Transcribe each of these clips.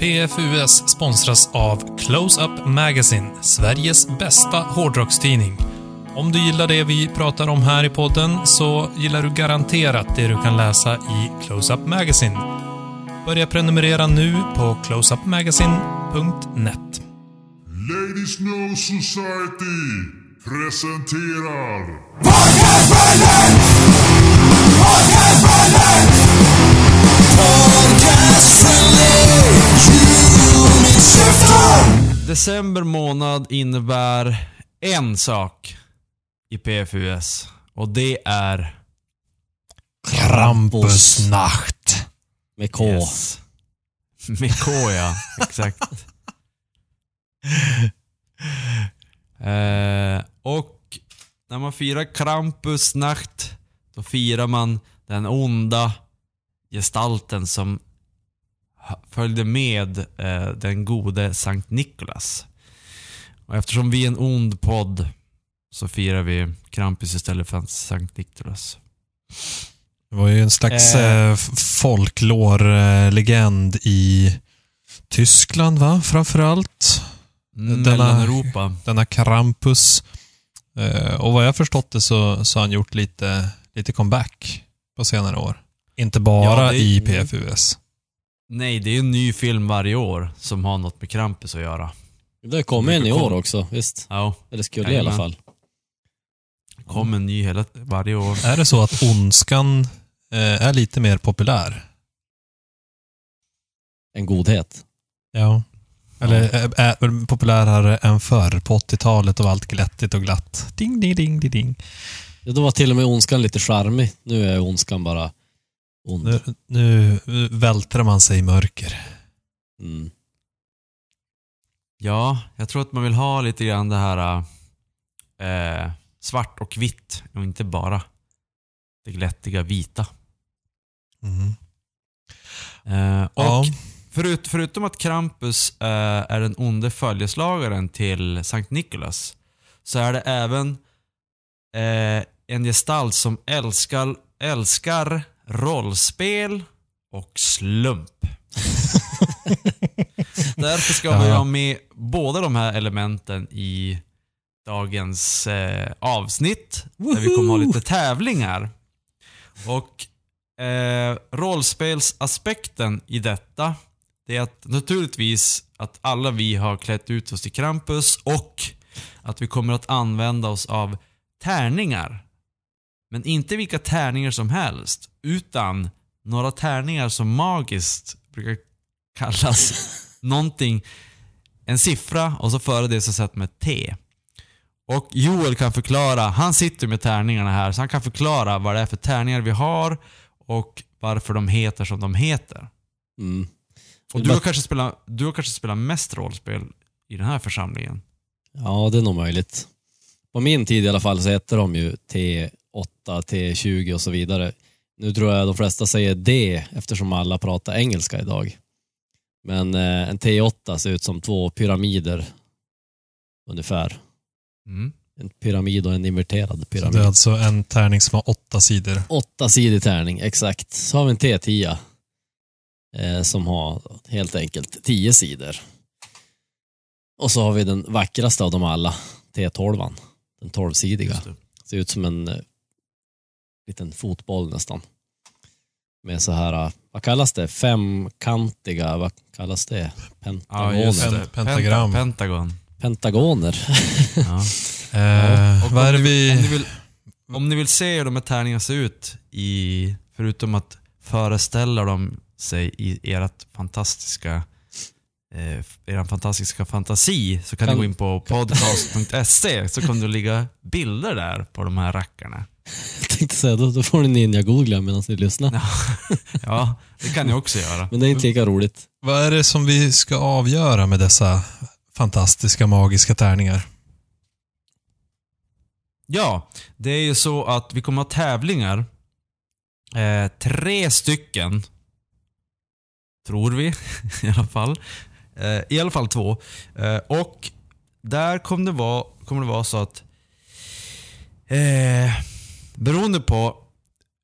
PFUS sponsras av Close Up Magazine, Sveriges bästa hårdrockstidning. Om du gillar det vi pratar om här i podden så gillar du garanterat det du kan läsa i Close Up Magazine. Börja prenumerera nu på closeupmagazine.net. Ladies' No Society presenterar Podcast Berlin! Podcast Berlin! Podcast Berlin! December månad innebär en sak i PFUS, och det är Krampusnacht. Med K. Yes. Med K, ja. Exakt. Och när man firar Krampusnacht, då firar man den onda gestalten som följde med den gode Sankt Nikolas. Och eftersom vi är en ond podd så firar vi Krampus istället för Sankt Nikolas. Det var ju en slags folklorlegend i Tyskland, va? Framförallt. Mellaneuropa. Denna Krampus. Och vad jag förstått det så har han gjort lite comeback på senare år. Inte bara i PFUS. Nej, det är en ny film varje år som har något med Krampus att göra. Det kommer en i år också, visst? Ja. Eller skulle det i alla fall. Det kommer en ny varje år. Är det så att ondskan är lite mer populär? En godhet? Ja. Eller är populärare än förr på 80-talet och allt glättigt och glatt. Ding, ding, ding, ding, ding. Ja, då var till och med ondskan lite charmig. Nu är ondskan bara ond. Nu vältrar man sig i mörker. Mm. Ja, jag tror att man vill ha lite grann det här svart och vitt och inte bara det glättiga vita. Mm. Och förutom att Krampus är den onde följeslagaren till Sankt Nikolas, så är det även en gestalt som älskar rollspel och slump. Därför ska vi ha med båda de här elementen i dagens avsnitt. Woohoo! Där vi kommer ha lite tävlingar. Och rollspelsaspekten i detta, det är att naturligtvis att alla vi har klätt ut oss till Krampus och att vi kommer att använda oss av tärningar. Men inte vilka tärningar som helst, utan några tärningar som magiskt brukar kallas någonting, en siffra och så före det så sätter man ett T. Och Joel kan förklara, han sitter med tärningarna här, så han kan förklara vad det är för tärningar vi har och varför de heter som de heter. Mm. Och du har kanske spelat mest rollspel i den här församlingen. Ja, det är nog möjligt. På min tid i alla fall så heter de ju T8, T20 och så vidare. Nu tror jag de flesta säger D eftersom alla pratar engelska idag. Men en T8 ser ut som två pyramider ungefär. Mm. En pyramid och en inverterad pyramid. Så det är alltså en tärning som har 8 sidor. 8-sidig tärning, exakt. Så har vi en T10 som har helt enkelt 10 sidor. Och så har vi den vackraste av dem alla, T12, den 12-sidiga. Ser ut som en liten fotboll nästan. Med så här, vad kallas det? Femkantiga, vad kallas det? Pentagoner. Ja, det. Pentagram. Pentagoner. Ja. Om ni vill se hur de här tärningarna ser ut i, förutom att föreställa dem sig i er fantastiska fantasi, så kan ni gå in på podcast.se, så kommer det ligga bilder där på de här rackarna. Jag tänkte säga, då får ni in jag googlar medan ni lyssnar. Ja, det kan jag också göra. Men det är inte lika roligt. Vad är det som vi ska avgöra med dessa fantastiska, magiska tärningar? Ja, det är ju så att vi kommer att ha tävlingar. 3 stycken tror vi i alla fall. I alla fall 2. Och där kommer det vara så att beroende på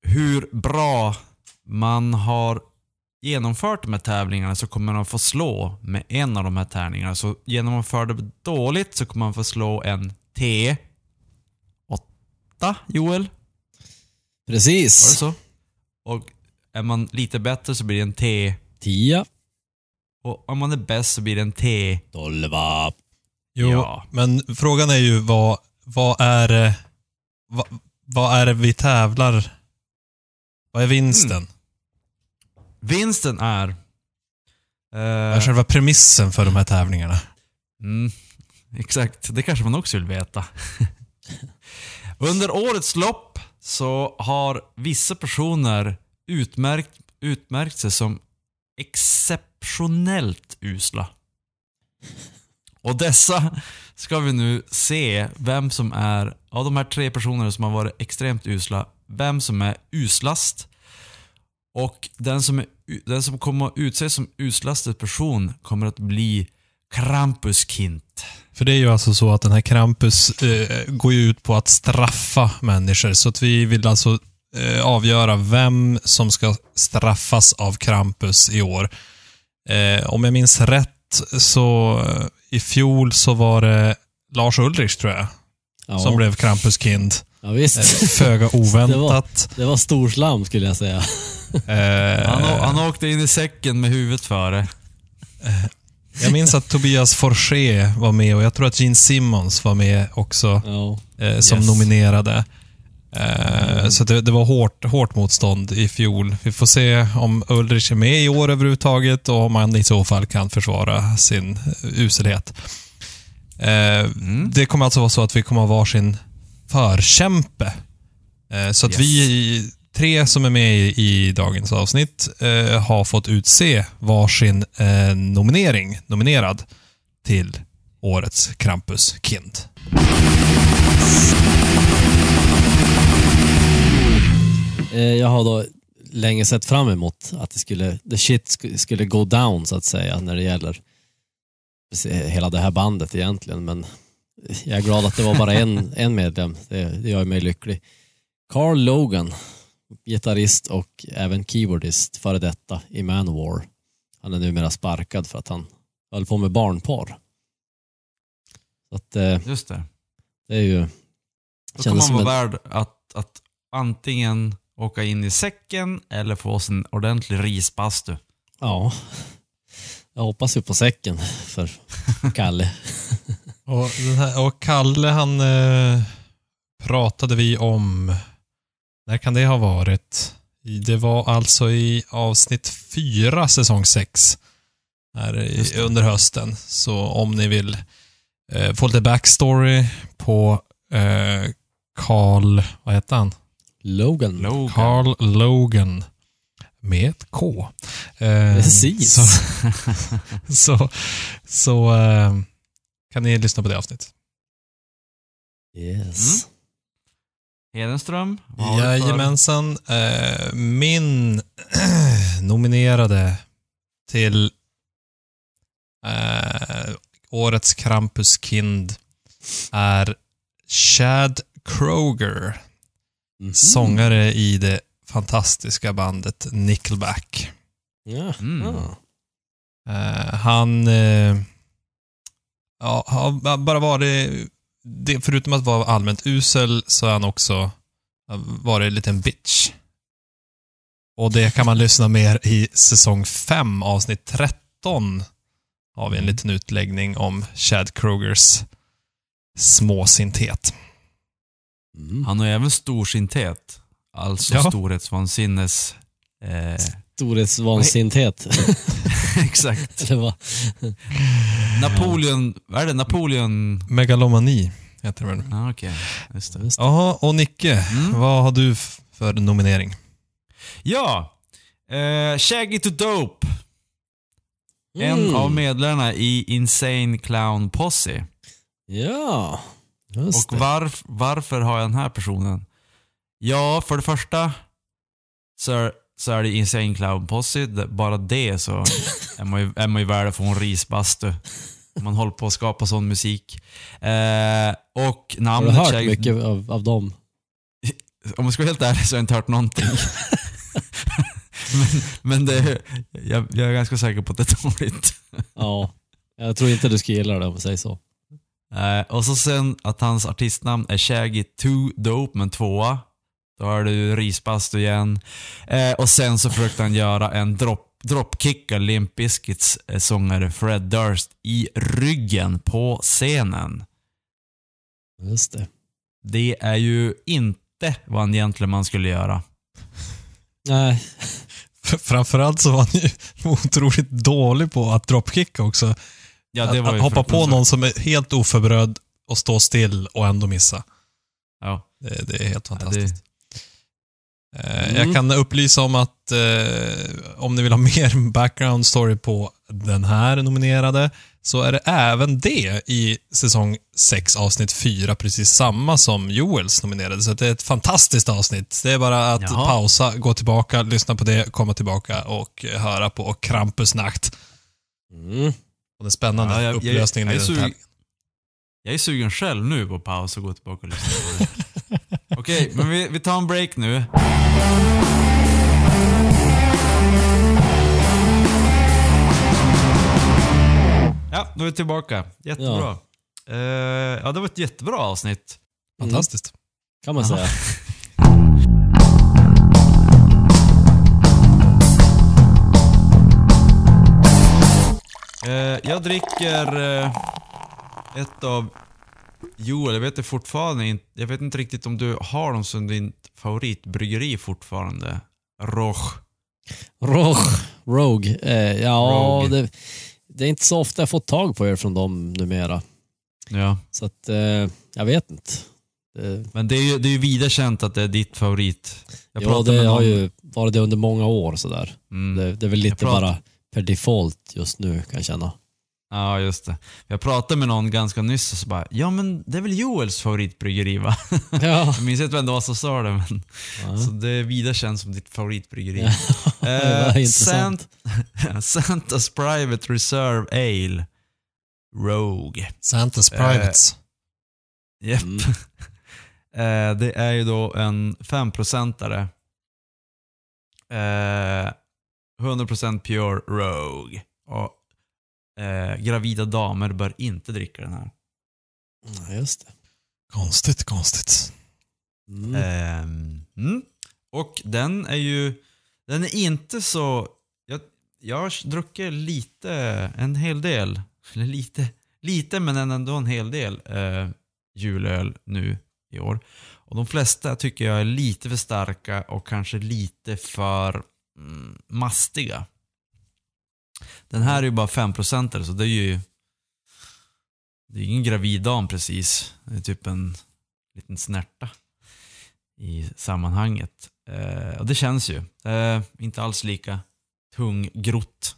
hur bra man har genomfört de här tävlingarna så kommer man få slå med en av de här tärningarna. Så genomför det dåligt så kommer man få slå en T8, Joel. Precis. Var det så? Och är man lite bättre så blir det en T10. Och om man är bäst så blir det en T12. Jo, ja. Men frågan är ju vad är det vi tävlar? Vad är vinsten? Mm. Vinsten är... är själva premissen för de här tävlingarna. Mm, exakt, det kanske man också vill veta. Under årets lopp så har vissa personer utmärkt sig som exceptionellt usla. Och dessa ska vi nu se vem som är, av de här tre personerna som har varit extremt usla, vem som är uslast. Och den som kommer att utses som uslastad person kommer att bli Krampuskind. För det är ju alltså så att den här Krampus går ju ut på att straffa människor. Så att vi vill alltså avgöra vem som ska straffas av Krampus i år. Om jag minns rätt så i fjol så var det Lars Ulrich, tror jag, ja, som blev Krampuskind. Ja, visst. Föga oväntat. Det var stor slam, skulle jag säga. Han åkte in i säcken med huvudet före. Jag minns att Tobias Forché var med, och jag tror att Gene Simmons var med också, som nominerade. Så det var hårt motstånd i fjol. Vi får se om Ulrich är med i år överhuvudtaget, och om han i så fall kan försvara sin uselhet. Det kommer alltså vara så att vi kommer att vara sin förkämpe. Så att vi tre som är med i dagens avsnitt har fått utse varsin nominerad till årets Krampuskind. Jag har då länge sett fram emot att the shit skulle go down, så att säga, när det gäller hela det här bandet egentligen. Men jag är glad att det var bara en medlem. Det gör mig lycklig. Karl Logan, gitarrist och även keyboardist, före detta i Manowar. Han är numera sparkad för att han höll på med barnporr. Så att, just det. Det är ju... Då kan man vara värd att antingen åka in i säcken eller få en ordentlig rispastu. Ja, jag hoppas ju på säcken för Kalle. och Kalle, han pratade vi om... När kan det ha varit? Det var alltså i avsnitt 4, säsong 6. Under hösten. Så om ni vill få lite backstory på Karl... Vad heter han? Logan. Karl Logan. Med ett K. Precis. Så kan ni lyssna på det avsnitt. Yes. Mm. Hedenström? Jajamensan. Min nominerade till årets Krampuskind är Chad Kroeger, sångare i det fantastiska bandet Nickelback. Han har bara varit... Det, förutom att vara allmänt usel, så är han också varit en liten bitch. Och det kan man lyssna mer i säsong 5, avsnitt 13. Har vi en liten utläggning om Chad Kroegers småsinthet. Han har även storsinthet. Alltså storhetsvansinnes... Storhetsvansinthet. Exakt. Napoleon, vad är det? Napoleon... Megalomani heter det. Ah, okay. Just det. Aha, och Nicke, vad har du för nominering? Ja, Shaggy 2 Dope. En av medlemmarna i Insane Clown Posse. Ja, just. Och varför har jag den här personen? Ja, för det första så är det Insane Clown Posse. Bara det så är man ju värd att få en risbastu. Man håller på att skapa sån musik. Och namnet... Har du hört mycket av dem? Om man ska vara helt ärlig så har jag inte hört någonting. Men det, jag är ganska säker på att det är dåligt. Ja, jag tror inte du ska gilla det om man säger så. Och så sen att hans artistnamn är Shaggy 2 Dope, men tvåa. Då har du rispast igen. Och sen så försökte han göra en dropkicka Limp Bizkits sångare Fred Durst i ryggen på scenen. Just det. Det är ju inte vad en gentleman skulle göra. Nej. Framförallt så var han ju otroligt dålig på att dropkicka också. Ja, det var att hoppa på någon som är helt oförberedd och stå still och ändå missa. Ja. Det är helt fantastiskt. Ja, jag kan upplysa om att om ni vill ha mer background story på den här nominerade, så är det även det i säsong 6 avsnitt 4, precis samma som Joels nominerade. Så det är ett fantastiskt avsnitt. Det är bara att pausa, gå tillbaka, lyssna på det, komma tillbaka och höra på och Krampusnacht. Mm. Och den spännande upplösningen i detaljen. Jag är sugen själv nu på paus och gå tillbaka och lyssna på det. Okej, men vi tar en break nu. Ja, då är vi tillbaka. Jättebra. Ja, det var ett jättebra avsnitt. Fantastiskt. Kan man säga. Jag dricker ett av Joel, jag vet inte riktigt om du har någon som din favoritbryggeri fortfarande. Rogue. Rogue. Det är inte så ofta jag fått tag på er från dem numera. Ja. Så att jag vet inte. Men det är ju vidare känt att det är ditt favorit. Det har ju varit det under många år så där. Mm. Det är väl lite bara per default just nu kan jag känna. Ja, just det. Jag pratade med någon ganska nyss och så bara, ja men det är väl Joels favoritbryggeri va? Ja. Jag minns inte vem det var som sa det, men så det vidare känns som ditt favoritbryggeri. Ja. Intressant. Santas Private Reserve Ale. Rogue. Santas Privates. Japp. Det är ju då en 5%-are. 100% pure Rogue. Och gravida damer bör inte dricka den här. Ja, just det. Konstigt. Och den är inte så. Jag druckit lite, en hel del, eller lite men ändå en hel del julöl nu i år. Och de flesta tycker jag är lite för starka och kanske lite för mastiga. Den här är ju bara 5%, så det är ju ingen graviddam precis. Det är typ en liten snärta i sammanhanget. Och det känns ju inte alls lika tung grott.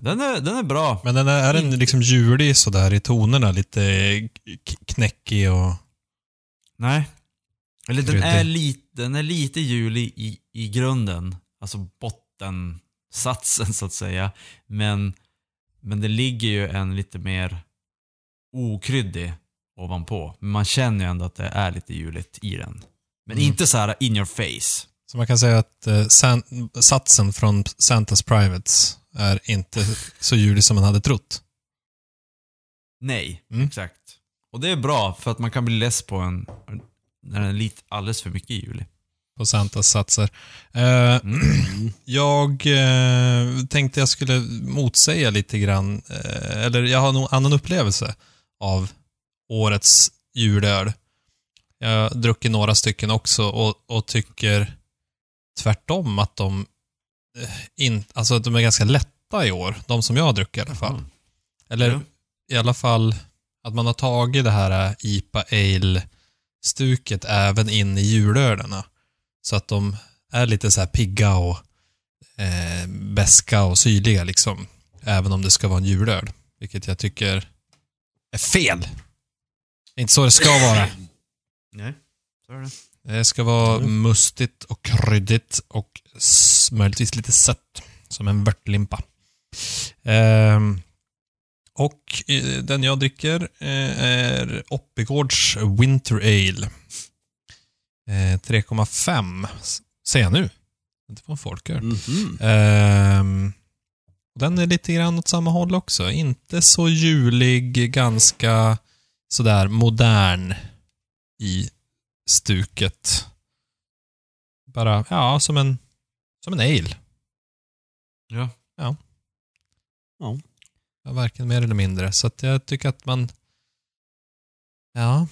Den är bra. Men är den liksom julig så där i tonerna, lite knäckig och... Nej. Eller den är lite julig i grunden, alltså botten satsen så att säga, men det ligger ju en lite mer okryddig ovanpå, men man känner ju ändå att det är lite juligt i den, men inte så här in your face. Så man kan säga att satsen från Santas Privates är inte så julig som man hade trott. Nej, exakt. Och det är bra för att man kan bli less på en när den är lite alldeles för mycket julig. På Santas satser. Jag tänkte jag skulle motsäga lite grann. Eller jag har någon annan upplevelse av årets julöl. Jag drucker några stycken också och tycker tvärtom att de alltså att de är ganska lätta i år. De som jag har druckit i alla fall. Eller i alla fall att man har tagit det här IPA Ale-stuket även in i julölarna. Så att de är lite så här pigga och beska och syrliga liksom. Även om det ska vara en julöl. Vilket jag tycker är fel. Inte så det ska vara. Nej, så är det. Det ska vara mustigt och kryddigt och möjligtvis lite sött. Som en vörtlimpa. Och den jag dricker är Oppigårds Winter Ale. 3,5. Ser jag nu. Det var en folköl. Den är lite grann åt samma håll också. Inte så julig, ganska sådär modern i stuket. Bara, ja, som en ale. Ja. Ja. Ja. Ja, varken mer eller mindre. Så att jag tycker att man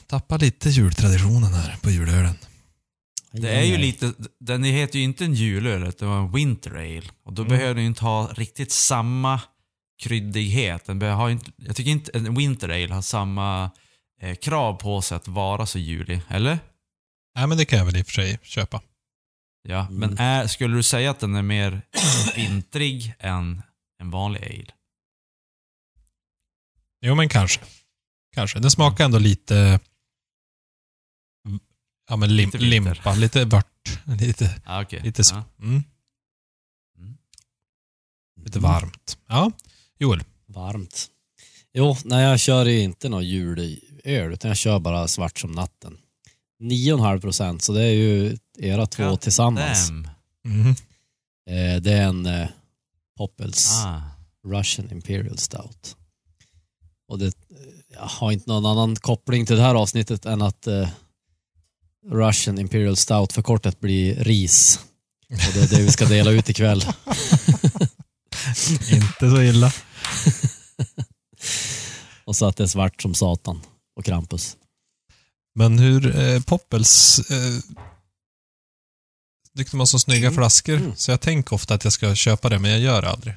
tappar lite jultraditionen här på julölen. Det är ju lite, den heter ju inte en julöl, utan en winter ale. Och då behöver den ju inte ha riktigt samma kryddighet. Den behöver inte, jag tycker inte en winter ale har samma krav på sig att vara så julig, eller? Nej, men det kan jag väl i och för sig köpa. Ja, men skulle du säga att den är mer vintrig än en vanlig ale? Jo, men kanske. Den smakar ändå lite... Ja, men limpa, lite vart, lite lite så. Lite varmt. Ja, Joel. Varmt. Jo, nej, jag kör ju inte någon julöl, utan jag kör bara svart som natten. 9,5%, så det är ju era två tillsammans. Det är en Poppels Russian Imperial Stout. Och det, jag har inte någon annan koppling till det här avsnittet än att Russian Imperial Stout förkortat blir ris. Och det är det vi ska dela ut ikväll. Inte så illa. Och så att det är svart som satan och Krampus. Men hur Poppels tyckte man så snygga flaskor, så jag tänker ofta att jag ska köpa det, men jag gör det aldrig.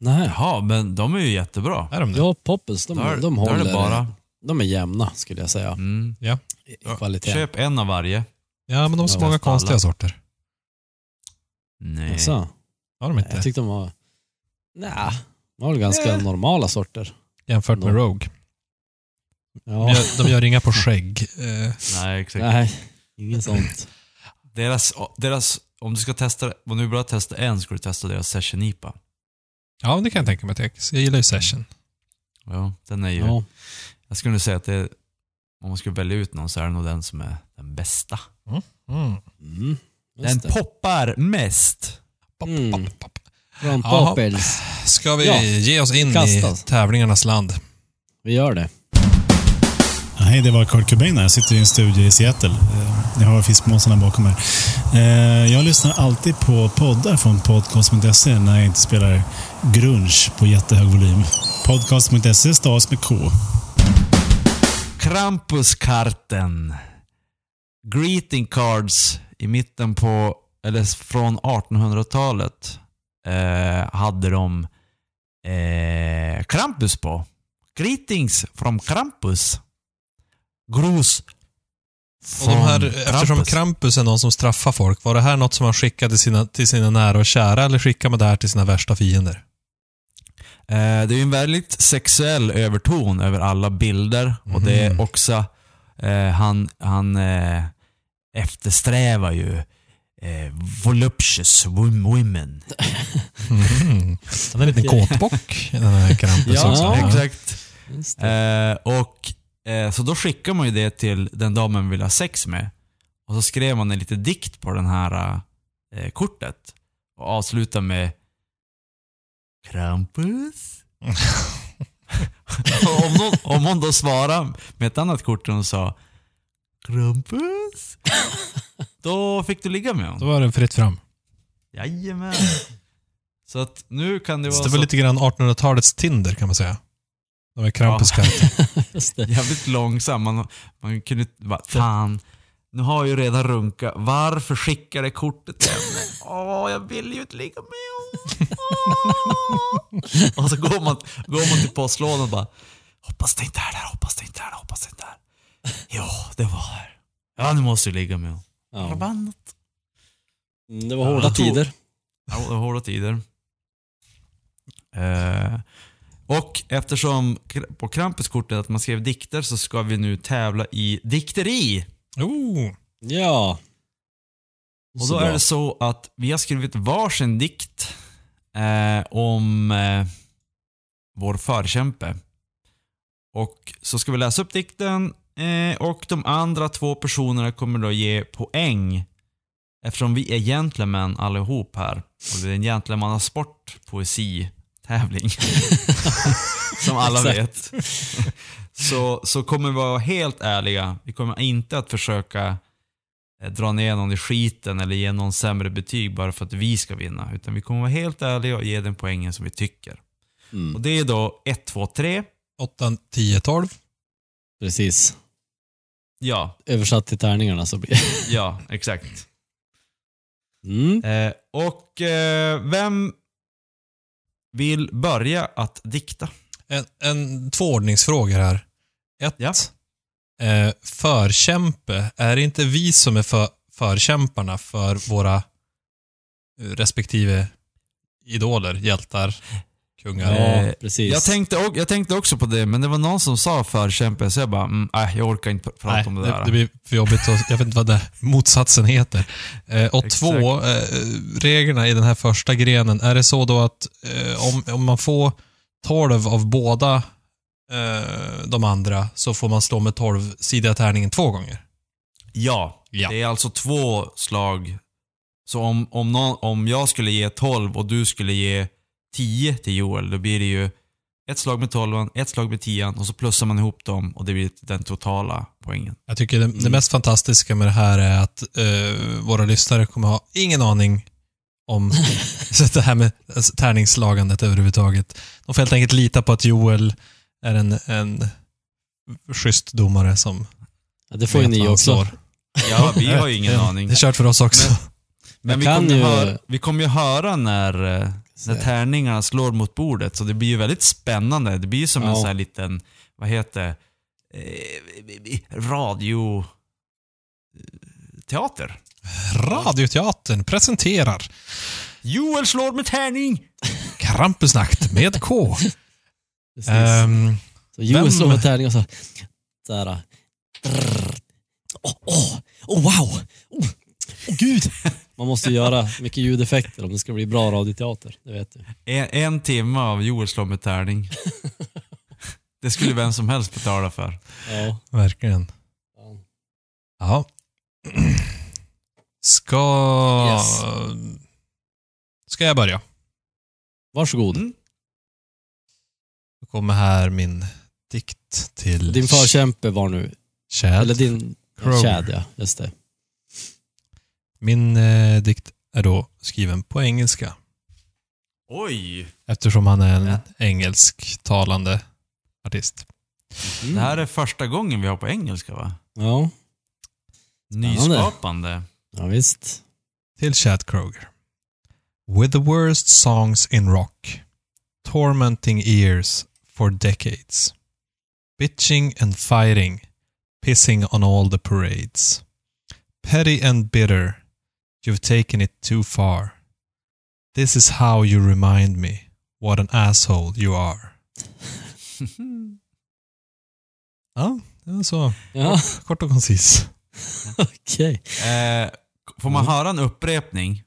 Nej. Jaha, men de är ju jättebra. Är de det? Ja, Poppels, de håller det bara. De är jämna, skulle jag säga. Ja. Kvalitet. Köp en av varje. Ja, men de smakar konstiga sorter. Nej. Alltså, har de inte? Jag tyckte de var... Nej, de var ganska normala sorter. Jämfört med Rogue. Ja. De gör inga på skägg. Nej, exakt. Nej, inget sånt. Deras, om du ska testa, om du bara testa en, ska du testa deras Session IPA. Ja, det kan jag tänka mig. Jag gillar ju Session. Ja, den är ju... Ja. Jag skulle säga att det, om man skulle välja ut någon, så är det nog den som är den bästa. Den poppar mest. Pop. Från Poppels. Ska vi ge oss in i tävlingarnas land? Vi gör det. Hej, det var Carl Cobain här. Jag sitter i en studio i Seattle. Jag har fiskmåsarna bakom mig. Jag lyssnar alltid på poddar från podcast.se när jag inte spelar grunge på jättehög volym. Podcast.se stavas med K. Krampuskarten. Greeting cards i mitten på, eller från 1800-talet hade de Krampus på. Greetings from Krampus. Gros. Och de här, eftersom Krampus är någon som straffar folk, var det här något som man skickade till sina nära och kära, eller skickade man det här till sina värsta fiender? Det är en väldigt sexuell överton över alla bilder, och det är också han eftersträvar ju voluptuous women. Han är en liten kåtbock, den här Krampus. Ja, exakt. Och så då skickar man ju det till den damen vill ha sex med, och så skrev man en liten dikt på den här kortet och avslutar med Krampus. Om hon då svarar med ett annat kort och sa Krampus, då fick du ligga med honom. Då var det fritt fram. Jajamän. Så att nu kan det vara så. Det var lite grann 1800-talets Tinder, kan man säga. De är Krampuskarten. Jävligt långsam. Man kunde... Fan, nu har jag ju redan runka. Varför skickar det kortet till henne? Jag vill ju inte ligga med honom. Och så går man till postlådan och bara, hoppas det inte är där, hoppas det inte är där, hoppas det inte är där. Jo, det var här. Ja, nu måste du ligga med honom. Det var hårda tider. Ja, det var hårda tider. Och eftersom på Krampuskortet att man skrev dikter, så ska vi nu tävla i dikteri. Ja. Och då är det så att vi har skrivit varsin dikt om vår förkämpe. Och så ska vi läsa upp dikten, och de andra två personerna kommer då ge poäng Eftersom vi är gentlemen allihop här och det är en gentlemannasport poesi tävling som alla vet, så kommer vi vara helt ärliga. Vi kommer inte att försöka dra ner någon i skiten eller ge någon sämre betyg bara för att vi ska vinna, utan vi kommer vara helt ärliga och ge den poängen som vi tycker. Mm. Och det är då 1, 2, 3 8, 10, 12. Precis. Ja. Översatt till tärningarna så blir det. Ja, exakt. Mm. Vem vill börja att dikta? En tvåordningsfråga här. 1. Ja. Förkämpe. Är det inte vi som är förkämparna för våra respektive idoler, hjältar, kungar? Ja, precis. Jag tänkte också på det, men det var någon som sa förkämpe, så jag bara, jag orkar inte prata om det där. Det blir för jobbigt och jag vet inte vad det motsatsen heter. Och 2, reglerna i den här första grenen, är det så då att om man får 12 av båda de andra så får man slå med 12-sidiga tärningen 2 gånger. Ja, det är alltså 2 slag. Så om jag skulle ge 12 och du skulle ge 10 till Joel, då blir det ju ett slag med 12, ett slag med 10 och så plussar man ihop dem och det blir den totala poängen. Jag tycker det mest fantastiska med det här är att våra lyssnare kommer ha ingen aning om det här med tärningsslagandet överhuvudtaget. De får helt enkelt lita på att Joel är en schysst domare som... Ja, det får ju ni också. Slår. Ja, vi har ju ingen aning. Det är kört för oss också. Men vi kommer ju höra när tärningarna slår mot bordet, så det blir ju väldigt spännande. Det blir ju som en sån här liten, vad heter radioteater. Radioteatern presenterar Joel slår med tärning. Krampusnacht med K. Så Joel slår med tärning och så där. Wow. Gud. Man måste göra mycket ljudeffekter om det ska bli bra radioteater, det vet du. En timme av Joel slår med tärning. Det skulle vem som helst betala för. Ja, verkligen. Ja. Ska jag börja? Varsågod. Då kommer här min dikt till... Din förkämpe var nu... Chad. Eller din... Kroeger. Chad, ja. Just det. Min dikt är då skriven på engelska. Oj! Eftersom han är en engelsktalande artist. Mm. Det här är första gången vi har på engelska, va? Ja. Nyskapande. Ja, visst. Till Chad Kroeger. With the worst songs in rock, tormenting ears for decades, bitching and fighting, pissing on all the parades, petty and bitter, you've taken it too far, this is how you remind me what an asshole you are. Ja, det var så. Ja. Kort och koncis. Okej. Får man höra en upprepning?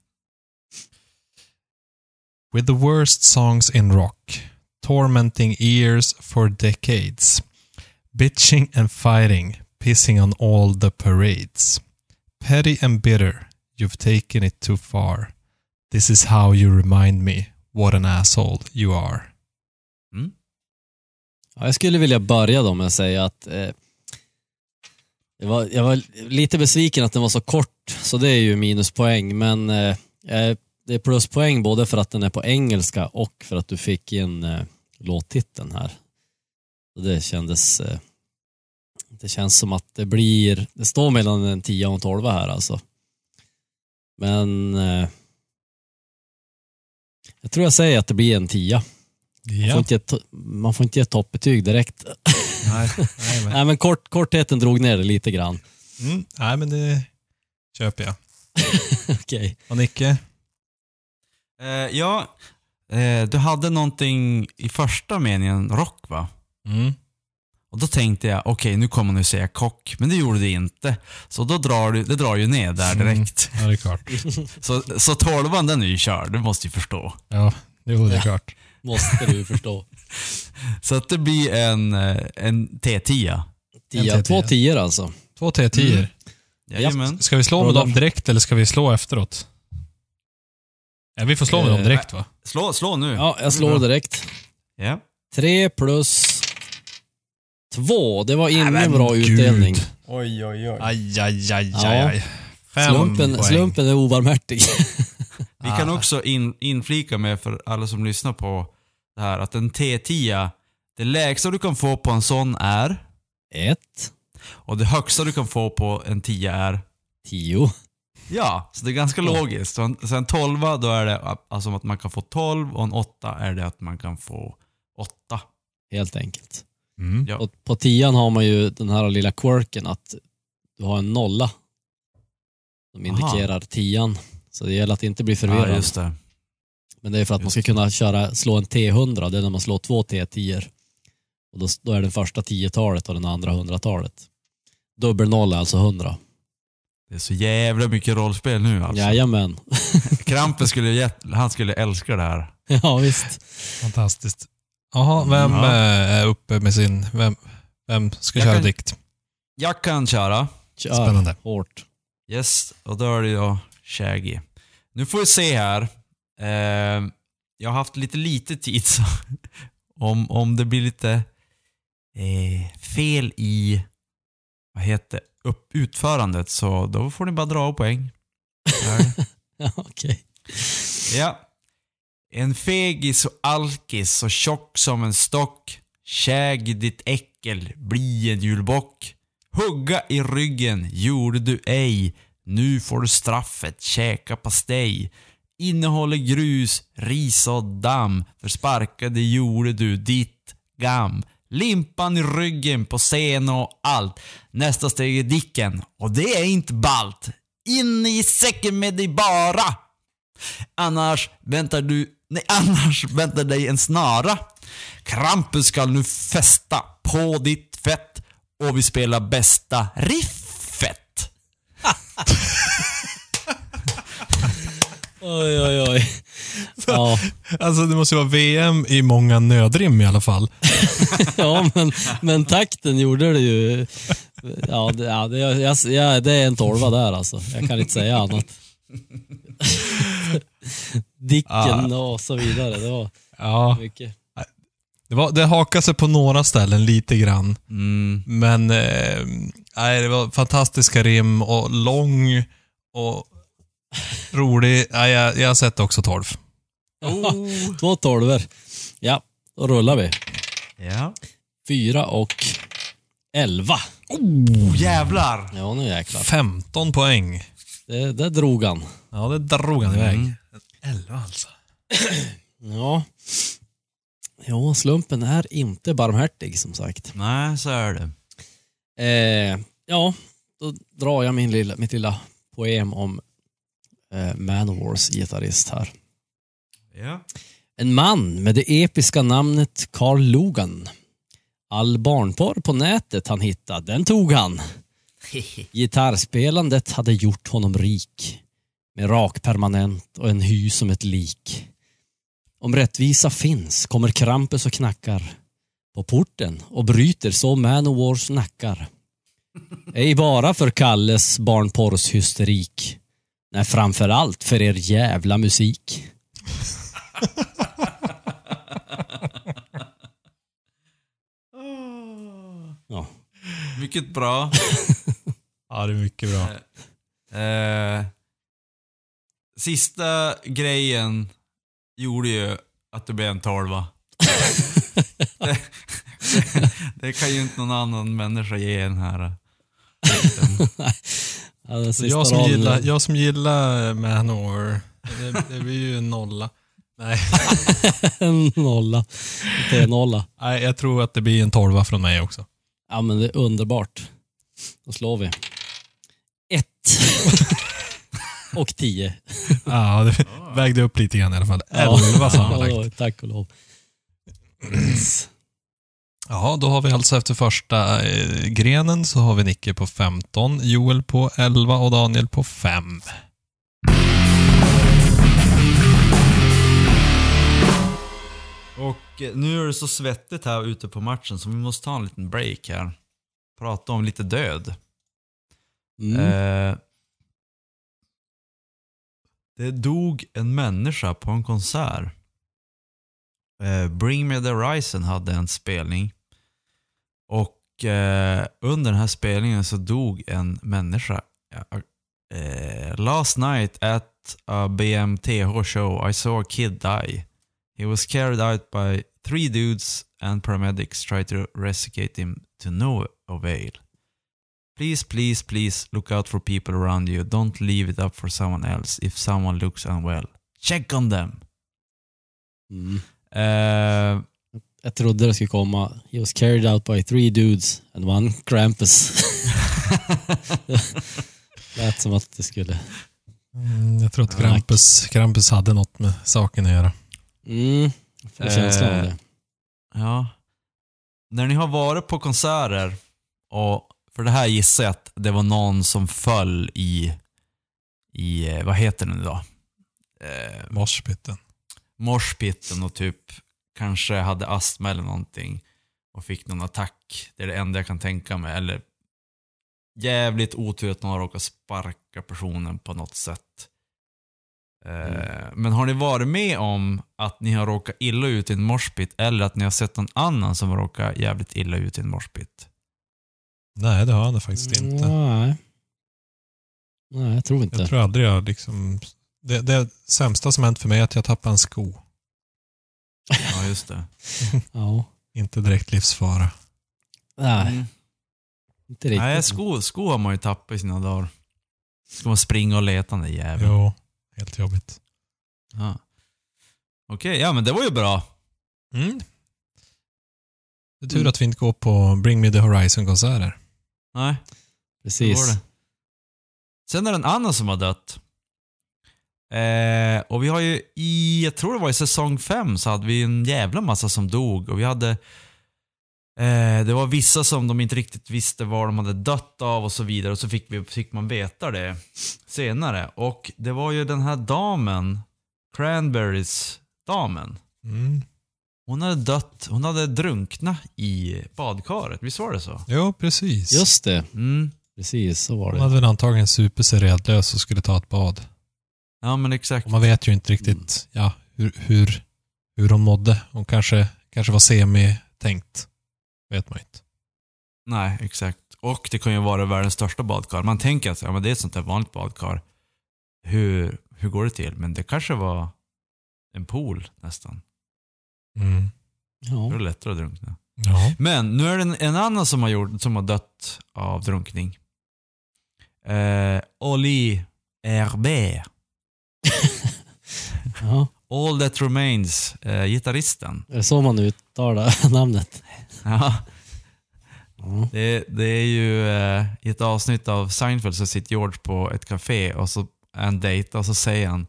With the worst songs in rock, tormenting ears for decades, bitching and fighting, pissing on all the parades, petty and bitter, you've taken it too far, this is how you remind me what an asshole you are. Mm. Ja, jag skulle vilja börja då med att säga att jag var lite besviken att den var så kort, så det är ju minuspoäng, men det är pluspoäng både för att den är på engelska och för att du fick in låttiteln här. Så det kändes... det känns som att det blir... Det står mellan en 10 och en 12 här alltså. Men... jag tror jag säger att det blir en 10. Ja. Man får inte ge toppbetyg direkt. Nej men, kortheten drog ner det lite grann. Nej, men det köper jag. Okej. Och Nicke? Du hade någonting i första meningen, rock, va? Mm. Och då tänkte jag, okej, nu kommer du säga kock, men det gjorde du inte. Så då drar ju ner där direkt. Ja, det är klart. så 12:an, den är ju körd, du måste ju förstå. Ja, det är klart. Måste du förstå. Så att det blir en T10. 2 T10 alltså. 2 T10. Jajamän. Ska vi slå med dem direkt eller ska vi slå efteråt? Ja, vi får slå med dem direkt, va? Slå nu. Ja, jag slår direkt. Ja. 3 + 2. Det var ingen bra utdelning. Oj. Aj. 5 slumpen är obarmhärtig. Vi kan också inflika med för alla som lyssnar på det här att en T10, det lägsta du kan få på en sån är 1. Och det högsta du kan få på en 10 är 10. Ja, så det är ganska logiskt. Så en 12, då är det alltså att man kan få 12, och en 8 är det att man kan få 8. Helt enkelt. Mm. Ja. Och på 10 har man ju den här lilla quirken att du har en 0 som indikerar 10. Så det gäller att inte bli förvirrad. Ja, just det. Men det är för att man ska kunna slå en T100. Det är när man slår 2 T10. Och då är den första 10-talet och den andra 100-talet. Dubbelnoll är alltså 100. Det är så jävla mycket rollspel nu alltså. Jajamän. Krampus skulle älska det här. Ja, visst. Fantastiskt. Jaha, vem är uppe med sin... Vem ska köra dikt? Jag kan köra. Spännande. Hårt. Yes, och då är det då Shaggy. Nu får vi se här. Jag har haft lite tid så... Om det blir lite fel i utförandet, så då får ni bara dra av poäng. Okej. Ja. En fegis och alkis, så tjock som en stock. Käg ditt äckel, bli en julbock. Hugga i ryggen, gjorde du ej. Nu får du straffet, käka pastej. Innehåller grus, ris och damm. För sparkade gjorde du ditt gam. Limpan i ryggen på scen och allt. Nästa steg är dicken. Och det är inte ballt. In i säcken med dig bara. Annars väntar dig en snara. Krampus ska nu fästa på ditt fett. Och vi spelar bästa riffet. Oj. Så, ja. Alltså det måste ju vara VM i många nödrim i alla fall. Ja, men takten gjorde det ju. Det är en 12 där alltså. Jag kan inte säga annat. Dicken och så vidare. Det var mycket. Det hakade sig på några ställen lite grann. Mm. Men det var fantastiska rim och lång och rolig. Ja, jag har sett också 12. Oh. 2 12. Ja, då rullar vi. Ja. 4 och 11. Oh, jävlar. Ja, nu jäklar. 15 poäng. Det drog han. Ja, det drog han iväg. 11 alltså. Ja. Ja, slumpen är inte barmhärtig som sagt. Nej, så är det. Då drar jag mitt lilla poem om Manowars gitarrist här. Yeah. En man med det episka namnet Karl Logan. All barnporr på nätet han hittade, den tog han. Gitarrspelandet hade gjort honom rik. Med rak permanent och en hy som ett lik. Om rättvisa finns kommer Krampus och knackar på porten och bryter så Manowars nackar. Ej bara för Kalles barnporrs hysterik. Nej, framförallt för er jävla musik. Ja. Mycket bra. Ja, det är mycket bra. Sista grejen gjorde ju att du blev en 12. Det kan ju inte någon annan människa ge en här. Alltså, jag som gillar Manowar. Det blir ju en 0. Nej. En 0. Det är 0. Nej, jag tror att det blir en 12 från mig också. Ja, men det är underbart. Då slår vi. 1 och 10. Ja, det vägde upp lite grann i alla fall. 11 sammanlagt. Ja, tack och lov. Ja, då har vi alltså efter första grenen så har vi Nicke på 15, Joel på 11 och Daniel på 5. Och nu är det så svettigt här ute på matchen så vi måste ta en liten break här. Prata om lite död. Det dog en människa på en konsert. Bring Me The Horizon hade en spelning. Och under den här spelningen så dog en människa. Last night at a BMTH show I saw a kid die. He was carried out by 3 dudes and paramedics tried to rescue him to no avail. Please, please, please look out for people around you. Don't leave it up for someone else if someone looks unwell. Check on them. Jag trodde det skulle komma. He was carried out by 3 dudes and one Krampus. Lät som att det skulle... jag tror att Krampus hade något med saken att göra. Får känslan av det. Ja. När ni har varit på konserter och... För det här gissar jag att det var någon som föll i vad heter den idag? Morspitten och typ kanske hade astma eller någonting och fick någon attack. Det är det enda jag kan tänka mig. Eller jävligt otur att någon råkar sparka personen på något sätt. Men har ni varit med om att ni har råkat illa ut i en morspitt eller att ni har sett någon annan som råkar jävligt illa ut i en morspitt? Nej, det har jag faktiskt inte. Nej, jag tror inte. Jag tror aldrig jag liksom... Det sämsta som hänt för mig är att jag tappar en sko. Ja, just det. Ja. Inte direkt livsfara. Nej. Inte riktigt. Nej, sko har man ju tappat i sina dagar. Ska man springa och leta den där jäveln? Jo, helt jobbigt. Ja. Okej, ja men det var ju bra. Det är tur att vi inte går på Bring Me The Horizon-konserter. Nej, precis. Det. Sen är det en annan som har dött. Och vi har ju jag tror det var i säsong 5 så hade vi en jävla massa som dog. Och vi hade, det var vissa som de inte riktigt visste vad de hade dött av och så vidare. Och så fick man veta det senare. Och det var ju den här damen, Cranberries-damen. Hon hade dött, hon hade drunknat i badkaret, visst var det så? Ja, precis. Just det. Precis, så var det. Hon hade väl antagligen superseriös och skulle ta ett bad. Ja, men exakt. Och man vet ju inte riktigt hur hon mådde. Hon kanske var semi-tänkt. Vet man inte. Nej, exakt. Och det kan ju vara världens största badkar. Man tänker att men det är ett sånt där vanligt badkar. Hur går det till? Men det kanske var en pool nästan. Ja. Det är lättare att drunkna. Ja. Men nu är det en annan som har dött av drunkning. Oli Herbert. Ja. All That Remains, gitarristen. Är det så man uttalar namnet? Ja. Det är ju i ett avsnitt av Seinfeld så sitter George på ett café och så en dejt och så säger han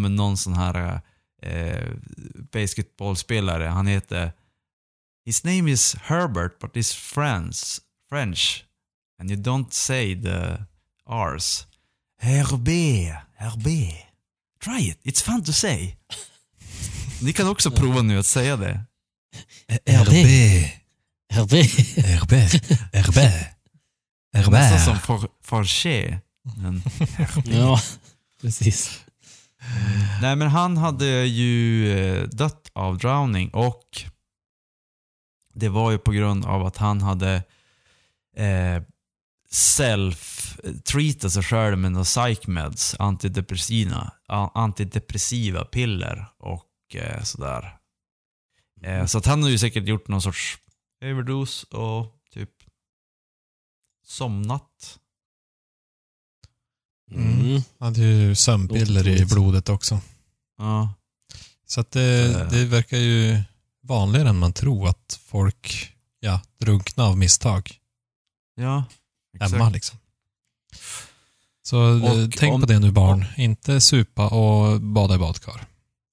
men någon sån här basketballspelare. Han heter His name is Herbert but he's French and you don't say the R's. Herbert. Try it, it's fun to say. Ni kan också prova nu att säga det. Herbert. Nästan som Forché. Ja, precis. Nej, men han hade ju dött av drowning och det var ju på grund av att han hade self-treatat sig själv med psykmeds, antidepressiva piller och sådär. Så att han har ju säkert gjort någon sorts överdos och typ somnat. Han hade ju sömnpiller i blodet också. Ja. Så att det verkar ju vanligare än man tror att folk drunknar av misstag. Ja, exakt. Hemma liksom. Så och tänk på det nu barn. Inte supa och bada i badkar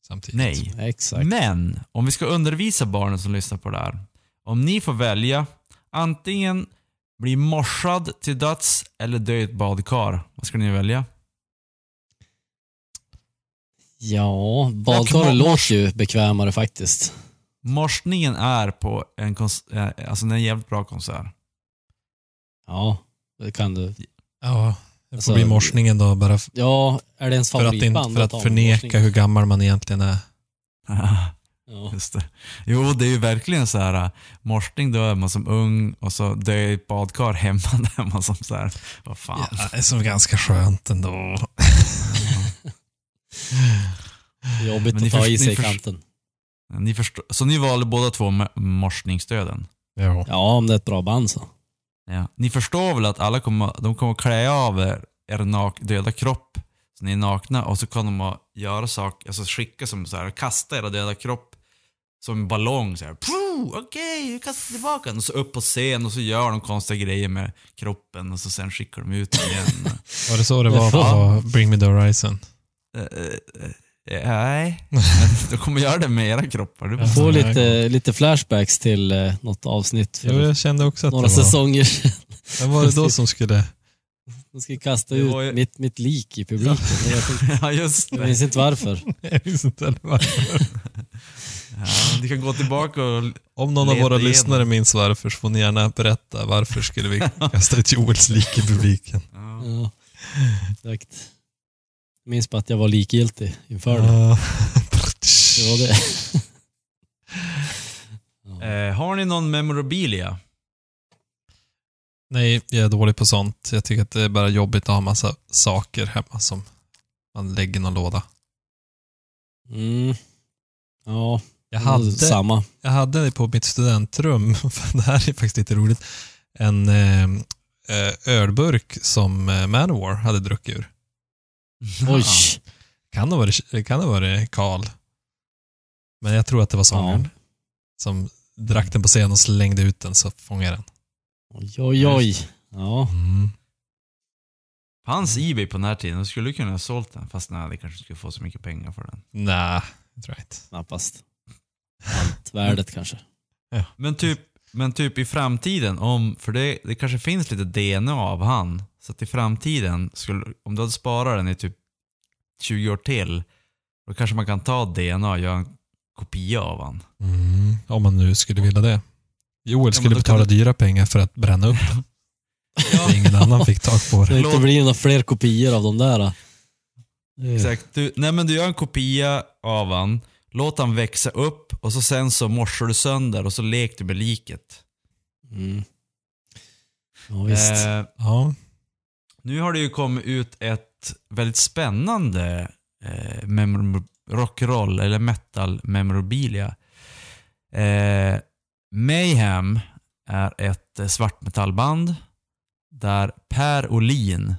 samtidigt. Nej, exakt. Men om vi ska undervisa barnen som lyssnar på det här. Om ni får välja antingen... bli morsad till döds eller dö i ett badkar. Vad ska ni välja? Ja, badkar låter ju bekvämare faktiskt. Morsningen är på en jävligt bra konsert. Ja, det kan du. Ja, det får bli morsningen då bara. Ja, är det ens favoritband? För att förneka hur gammal man egentligen är. Ja. Just det. Jo, det är ju verkligen så här morsning, då är man som ung och så dör i ett badkar hemma där man som så här, vad fan. Ja, det är som ganska skönt ändå. Jobbigt att ta i sig kanten. Ni förstår, så ni valde båda två morsningsstöden? Ja. Ja, om det är ett bra band så. Ja. Ni förstår väl att alla kommer att klä av er döda kropp så ni är nakna, och så kan de göra saker, alltså skicka som så här, kasta era döda kropp som en ballong så här, okej, kasta tillbaka den, och så upp på scen och så gör de konstiga grejer med kroppen och så sen skickar de ut den igen. Var det så det var på Bring Me The Horizon? Nej, du kommer göra det med era kroppar. Du får lite flashbacks till något avsnitt för jag kände också att några säsonger sedan. Vad var det då som skulle... De skulle kasta ut mitt lik i publiken. Ja, just det. Jag minns inte varför. Ja, du kan gå tillbaka och... Om någon av våra lyssnare minns varför så får ni gärna berätta varför skulle vi kasta ett Joels lik i publiken. Ja, exakt. Jag minns bara att jag var likgiltig inför det. Det var det. Har ni någon memorabilia? Nej, jag är dålig på sånt. Jag tycker att det är bara jobbigt att ha massa saker hemma som man lägger i någon låda. Mm. Ja, jag hade på mitt studentrum, för det här är faktiskt lite roligt, en ölburk som Manowar hade druckit ur. Oj. Ja. Kan det vara Karl? Men jag tror att det var sångaren som drack den på scenen och slängde ut den så fångade den. Oj. Ja. Mm. Hans eBay på den här tiden, skulle du kunna ha sålt den, fast nej, det kanske skulle få så mycket pengar för den. Nej, jag tror inte. Knappast. Allt värdet kanske. Ja. Men typ i framtiden, för det kanske finns lite DNA av han, så att i framtiden om du hade sparat den i typ 20 år till, då kanske man kan ta DNA och göra en kopia av han. Mm. Om man nu skulle vilja det. Joel skulle betala dyra pengar för att bränna upp. Ja. Ingen annan fick tag på det. Det inte blir några fler kopior av de där. Exakt. Nej men du gör en kopia av han. Låt han växa upp och så sen så morsar du sönder och så leker du med liket. Mm. Ja, visst. Nu har det ju kommit ut ett väldigt spännande rockroll eller metal memorabilia. Mayhem är ett svartmetallband där Per Olin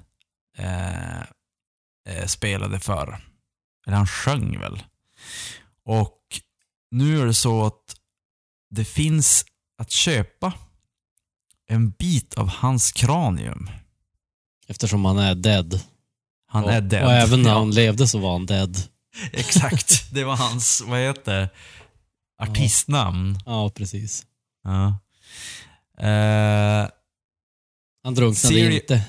spelade för. Eller han sjöng väl. Och nu är det så att det finns att köpa en bit av hans kranium. Eftersom han är dead. Han är dead. Och även när han levde så var han dead. Exakt, det var hans, vad heter, artistnamn. Ja, precis. Ja. Han drunknade inte.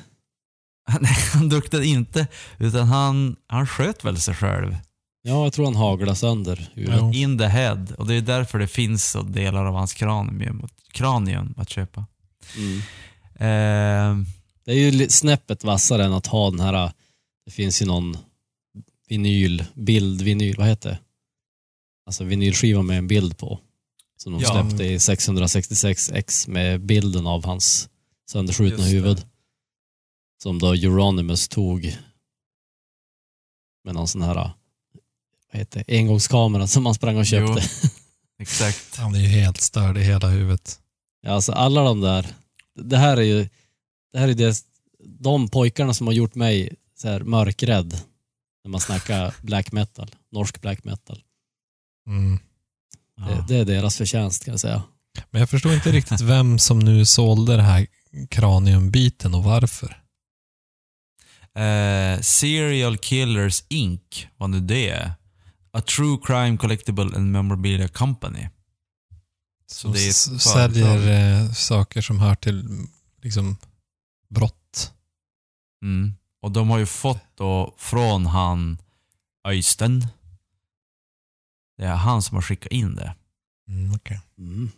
Nej, han drunknade inte, utan han sköt väl sig själv. Ja, jag tror han haglar sönder. Ja. In the head. Och det är därför det finns så delar av hans kranium att köpa. Mm. Det är ju snäppet vassare än att ha den här. Det finns ju någon bildvinyl, vad heter det? Alltså vinylskiva med en bild på. Som de släppte i 666X med bilden av hans sönderskjutna huvud. Som då Euronymous tog med någon sån här, vad heter det, engångskamera som man sprang och köpte. Jo, exakt. Han är ju helt störd i hela huvudet. Ja, alltså alla de där. Det här är de pojkarna som har gjort mig så här mörkrädd när man snackar black metal, norsk black metal. Mm. Ja. Det är deras förtjänst, kan jag säga. Men jag förstår inte riktigt vem som nu sålde den här kraniumbiten och varför. Serial Killers Inc. Vad nu det är. A True Crime Collectible and Memorabilia Company. Så det säljer saker som hör till liksom brott. Mm. Och de har ju fått då från han Öysten. Det är han som har skickat in det. Mm, okej. Okay. Mm.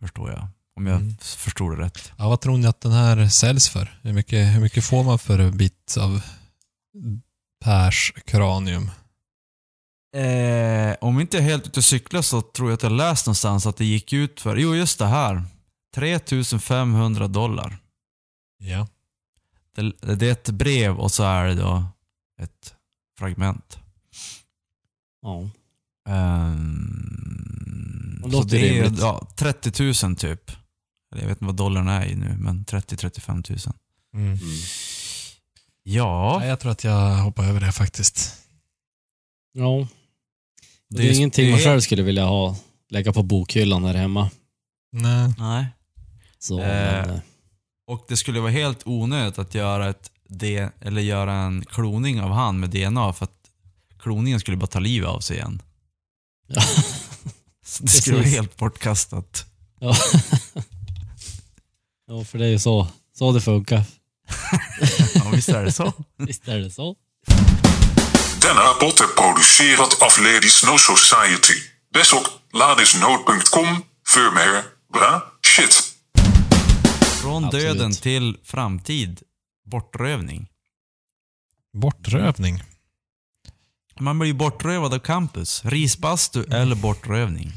Förstår jag. Om jag förstod det rätt. Ja, vad tror ni att den här säljs för? Hur mycket får man för en bit av Pers kranium? Om inte helt ute och cyklar så tror jag att jag läst någonstans att det gick ut för, jo just det här, $3,500. Ja. Det är ett brev och så är det då ett fragment. Ja. Så det är ja, 30 000 typ. Jag vet inte vad dollarn är i nu, men 30-35 000. Mm. Ja. Nej, jag tror att jag hoppar över det faktiskt. Ja. Det är ingenting man själv skulle vilja ha, lägga på bokhyllan där hemma. Nej. Så, men, och det skulle vara helt onödigt att göra göra en kloning av han med DNA, för att kloningen skulle bara ta liv av sig igen. Ja. Så det skulle vara helt bortkastat. Ja. Ja, för det är ju så det funkar. Ja, visst är det så. Denna rapport är producerad av Ladies No Society. Bäst och ladiesno.com för mer bra shit. Från Absolut. Döden till framtid. Bortrövning. Man blir bortrövad av Krampus. Risbastu eller bortrövning.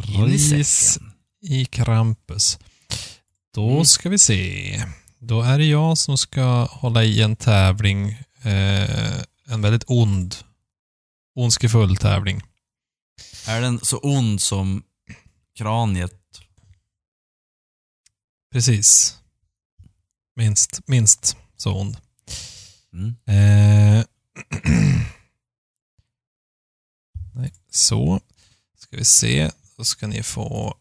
Ris i Krampus. Då ska vi se. Då är det jag som ska hålla i en tävling. En väldigt ondskefull tävling. Är den så ond som kraniet? Precis. Minst så ond. Nej, så. Ska vi se. Då ska ni få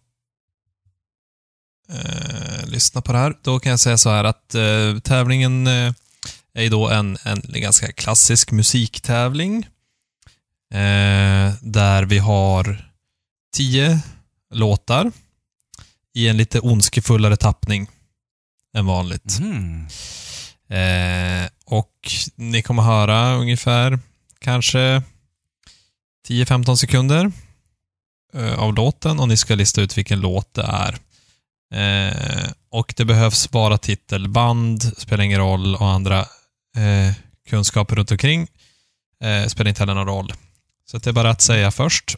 lyssna på det här. Då kan jag säga så här att tävlingen är då en ganska klassisk musiktävling. Där vi har 10 låtar i en lite ondskefullare tappning än vanligt. Och ni kommer höra ungefär kanske 10-15 sekunder av låten, och ni ska lista ut vilken låt det är. Och det behövs bara titel, band, spelar ingen roll, och andra kunskaper runt omkring spelar inte heller någon roll. Så det är bara att säga först.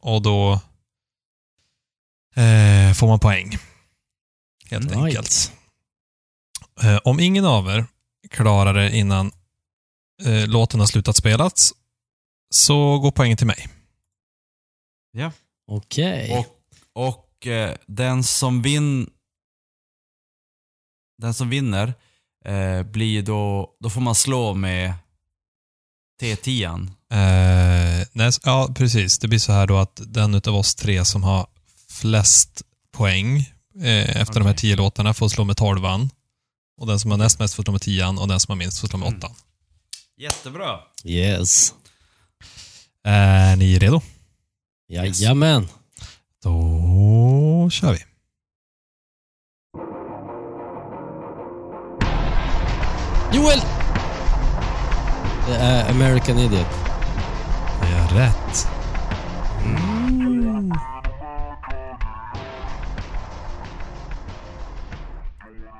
Och då får man poäng. Helt enkelt. Om ingen av er klarar det innan låten har slutat spelats, så går poängen till mig. Ja. Okej. Och den som vinner blir då får man slå med T10. Ja, precis. Det blir så här då att den utav oss 3 som har flest poäng efter de här 10 låtarna får slå med 12:an. Och den som har näst mest får slå med 10:an, och den som har minst får slå med 8:an. Jättebra. Yes. Är ni redo? Jajamän. Yes. Då kör vi. Joel! Det är American Idiot. Det är rätt.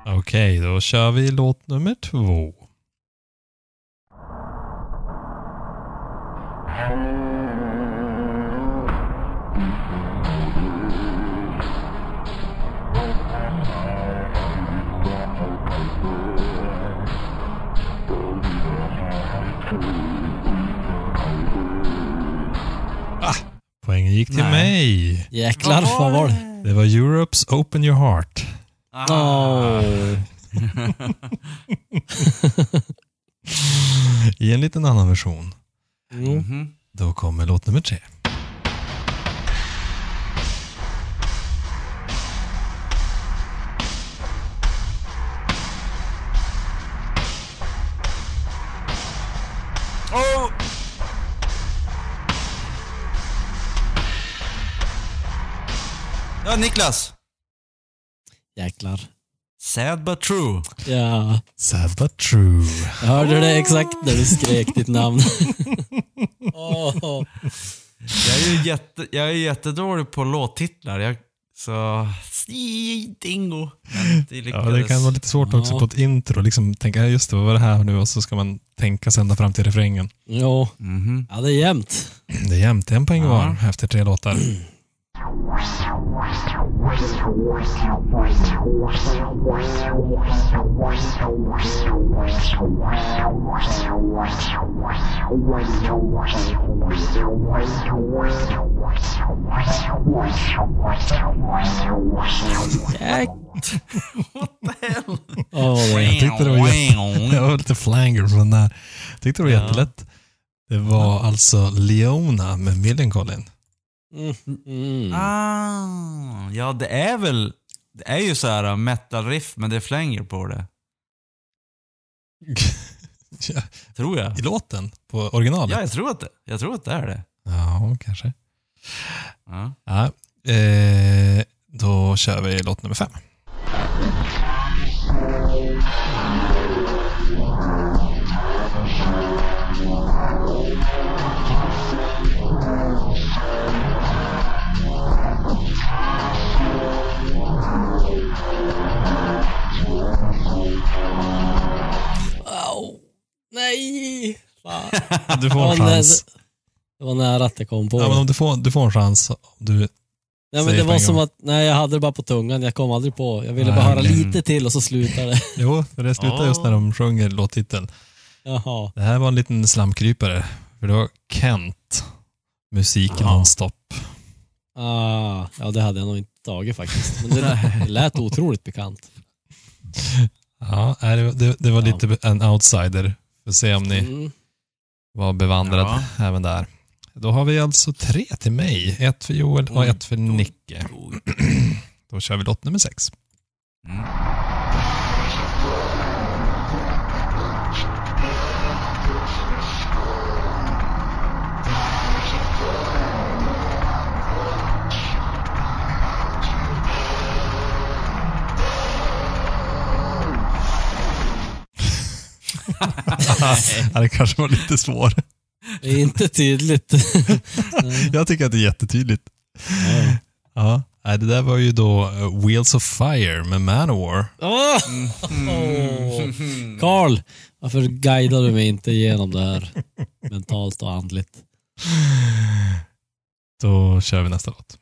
Okej, då kör vi låt nummer 2. Poängen gick till mig. Jäklar, vad var det? Det var Europe's Open Your Heart. I en liten annan version. Då kommer låt nummer 3. Ja, Niklas. Jäklar. Sad but true. Ja. Sad but true. Jag hörde det exakt när du skrek ditt namn. Jag är jättedålig på låttitlar. Jag Så, dingo. Ja, det kan vara lite svårt också på ett intro. Liksom tänka, just det, vad var det här nu? Och så ska man tänka sig ända fram till refrängen. Ja, mm-hmm. Ja, det är jämnt. Det är jämnt, en poäng var efter 3 låtar. Mm. Jag tyckte det var lite flanger från där. Jag tyckte det var jättelätt. Det var alltså Leona med Millencolin. Ja, det är ju så här metal riff, men det är flänger på det. Ja, tror jag. I låten på originalet. Ja, jag tror att det är det. Ja, kanske. Ja. Ja, då kör vi låt nummer 5. Nej! Fan. Du får en chans. Det var nära att det kom på. Ja, men om du får en chans. Nej, men det var som att jag hade det bara på tungan. Jag kom aldrig på. Jag ville bara höra lite till och så slutade det. Jo, för det slutade just när de sjunger låttiteln. Jaha. Det här var en liten slamkrypare. För det var Kent. Musiken nonstop. Ja, det hade jag nog inte tagit faktiskt. Men det lät otroligt bekant. Ja, det var lite en outsider. Vi får se om ni var bevandrad även där. Då har vi alltså 3 till mig. 1 för Joel och 1 för Nicke. Då kör vi låt nummer 6. Det kanske var lite svår. Det är inte tydligt. Jag tycker att det är jättetydligt. Ja. Det där var ju då Wheels of Fire med Manowar. Karl, varför guidar du mig inte igenom det här mentalt och andligt? Då kör vi nästa låt.